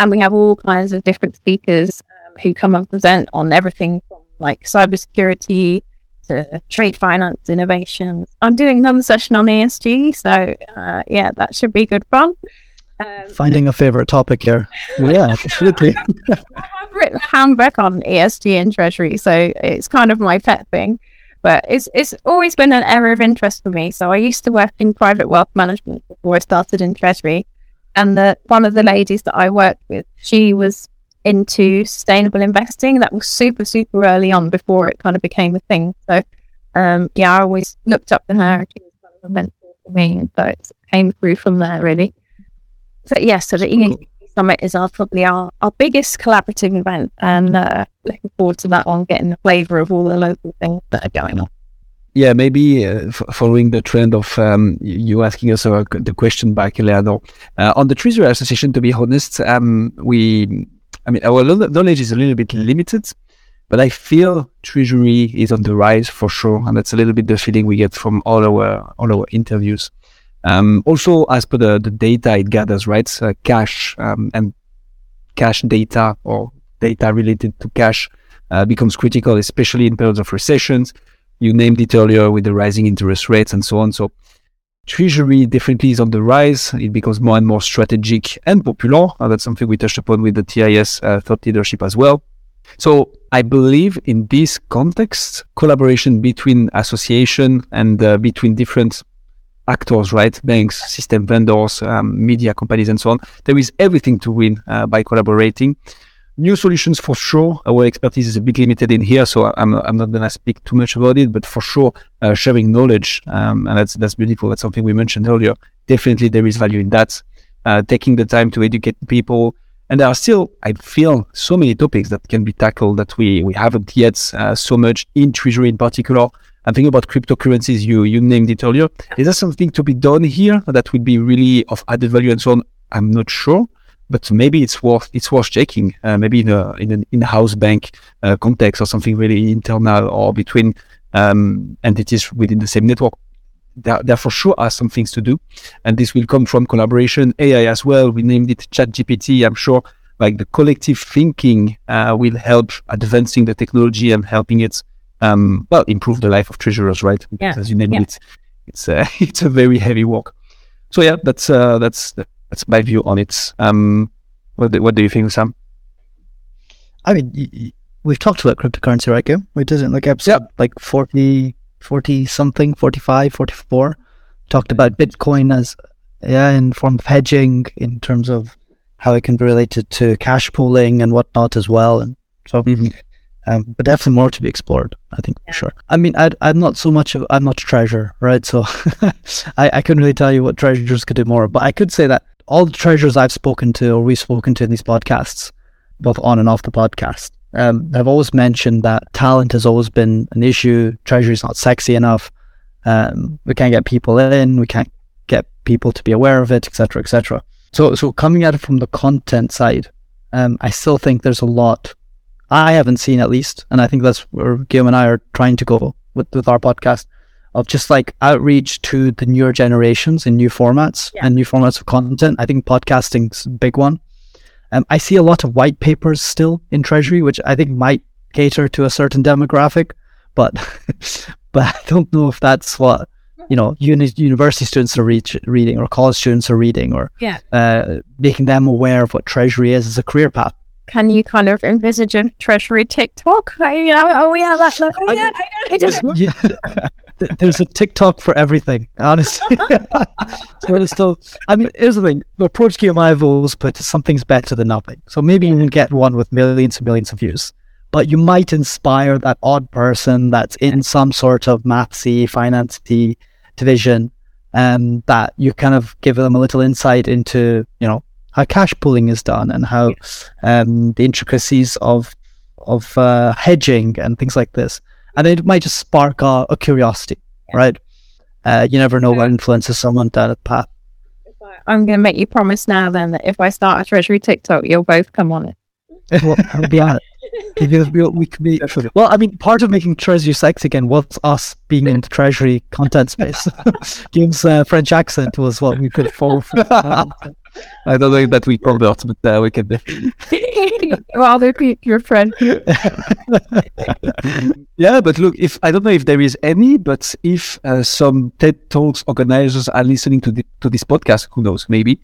And we have all kinds of different speakers who come and present on everything from like cybersecurity, trade finance, innovations. I'm doing another session on ESG, so that should be good fun. Finding a favourite topic here. Yeah, absolutely. I've written a handbook on ESG and Treasury, so it's kind of my pet thing. But it's always been an area of interest for me. So I used to work in private wealth management before I started in Treasury. And one of the ladies that I worked with, she was into sustainable investing. That was super early on before it kind of became a thing, so I always looked up to her, and she was kind of a mentor for me, and so it came through from there really. So the EACP Summit is probably our biggest collaborative event, and looking forward to that one, getting the flavour of all the local things that are going on. Yeah, maybe following the trend of you asking us the question back, Eleanor, on the Treasury Association, to be honest, our knowledge is a little bit limited, but I feel Treasury is on the rise for sure, and that's a little bit the feeling we get from all our interviews. Also, as per the data it gathers, right? Cash and cash data or data related to cash becomes critical, especially in periods of recessions. You named it earlier with the rising interest rates and so on. So Treasury definitely is on the rise. It becomes more and more strategic and popular. And that's something we touched upon with the TIS thought leadership as well. So I believe in this context, collaboration between association and between different actors, right? Banks, system vendors, media companies, and so on. There is everything to win by collaborating. New solutions for sure. Our expertise is a bit limited in here, so I'm not going to speak too much about it. But for sure, sharing knowledge, and that's beautiful. That's something we mentioned earlier. Definitely, there is value in that. Taking the time to educate people, and there are still, I feel, so many topics that can be tackled that we haven't yet so much in treasury in particular. I'm thinking about cryptocurrencies. You named it earlier. Is there something to be done here that would be really of added value and so on? I'm not sure. But maybe it's worth checking. Maybe in an in-house bank context or something really internal or between entities within the same network. There for sure are some things to do, and this will come from collaboration, AI as well. We named it Chat GPT. I'm sure like the collective thinking will help advancing the technology and helping it improve the life of treasurers, right? Because as you named it, it's a very heavy work. So yeah, that's my view on it. What do you think, Sam? I mean, we've talked about cryptocurrency, right, Gil? We did it in like episode like 44. Talked about Bitcoin as in form of hedging, in terms of how it can be related to cash pooling and whatnot as well. And so, but definitely more to be explored, I think, for sure. I mean, I'm not a treasurer, right? So I couldn't really tell you what treasurers could do more, but I could say that all the treasurers I've spoken to, or we've spoken to in these podcasts, both on and off the podcast, have always mentioned that talent has always been an issue. Treasury's not sexy enough. We can't get people in. We can't get people to be aware of it, et cetera, et cetera. So coming at it from the content side, I still think there's a lot I haven't seen, at least, and I think that's where Guillaume and I are trying to go with our podcast, of just like outreach to the newer generations in new formats and new formats of content. I think podcasting's a big one. I see a lot of white papers still in Treasury, which I think might cater to a certain demographic, but I don't know if that's what, you know, university students are reading, or college students are reading, or making them aware of what Treasury is as a career path. Can you kind of envisage a Treasury TikTok? There's a TikTok for everything, honestly. So, I mean, here's the thing. The approach Guillaume and I have always put is something's better than nothing. So maybe you can get one with millions and millions of views, but you might inspire that odd person that's in some sort of mathsy, financey division, and that you kind of give them a little insight into, you know, how cash pooling is done, and how the intricacies of hedging and things like this. And it might just spark a curiosity, right? You never know what influences someone down a path. I'm going to make you promise now then that if I start a Treasury TikTok, you'll both come on it. Well, I'll be on it. We could be. Well, I mean, part of making Treasury sex again was us being in the Treasury content space. James' French accent was what we put forward for. I don't know if that we convert, but we can definitely. Well, they pick your friend. Yeah, but look, if I don't know if there is any, but if some TED Talks organizers are listening to this podcast, who knows, maybe,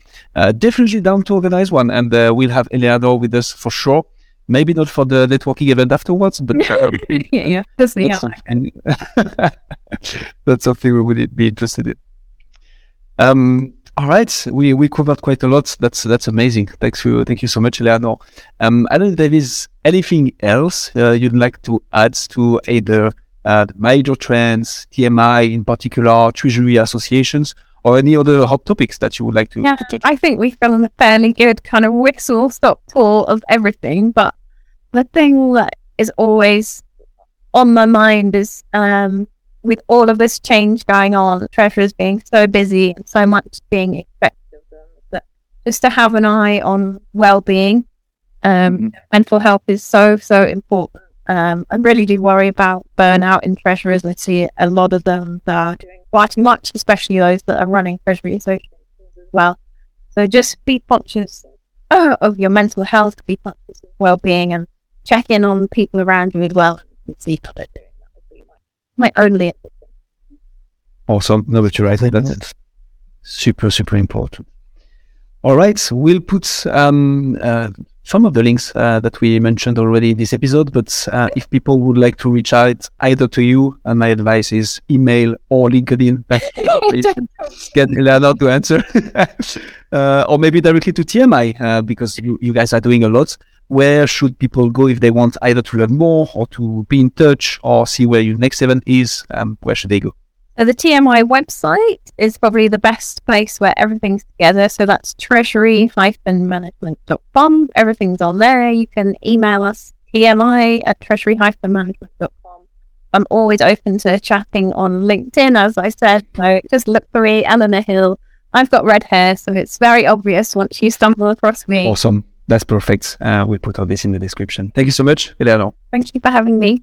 definitely down to organize one. And we'll have Eleanor with us for sure. Maybe not for the networking event afterwards, but that's something we would be interested in. All right, we covered quite a lot. That's amazing. Thank you so much, Eleanor. I don't know if there is anything else you'd like to add to either the major trends, TMI in particular, treasury associations, or any other hot topics that you would like to. Yeah, I think we've done a fairly good kind of whistle-stop tour of everything. But the thing that is always on my mind is with all of this change going on, treasurers being so busy and so much being expected of them, that just to have an eye on well-being, mental health is so important. I really do worry about burnout in treasurers. I see a lot of them that are doing quite much, especially those that are running treasury associations as well. So just be conscious of your mental health, be conscious of well-being, and check in on the people around you as well and see how they're doing. My only. Awesome. No, but you're right. That's it. Super important. All right. We'll put some of the links that we mentioned already in this episode. But if people would like to reach out either to you, and my advice is email or LinkedIn, please get Eleanor to answer, or maybe directly to TMI, because you guys are doing a lot. Where should people go if they want either to learn more or to be in touch or see where your next event is? Where should they go? The TMI website is probably the best place where everything's together. So that's treasury-management.com. Everything's on there. You can email us, tmi@treasury-management.com. I'm always open to chatting on LinkedIn, as I said. So just look for me, Eleanor Hill. I've got red hair, so it's very obvious once you stumble across me. Awesome. That's perfect. We'll put all this in the description. Thank you so much, Eleanor. Thank you for having me.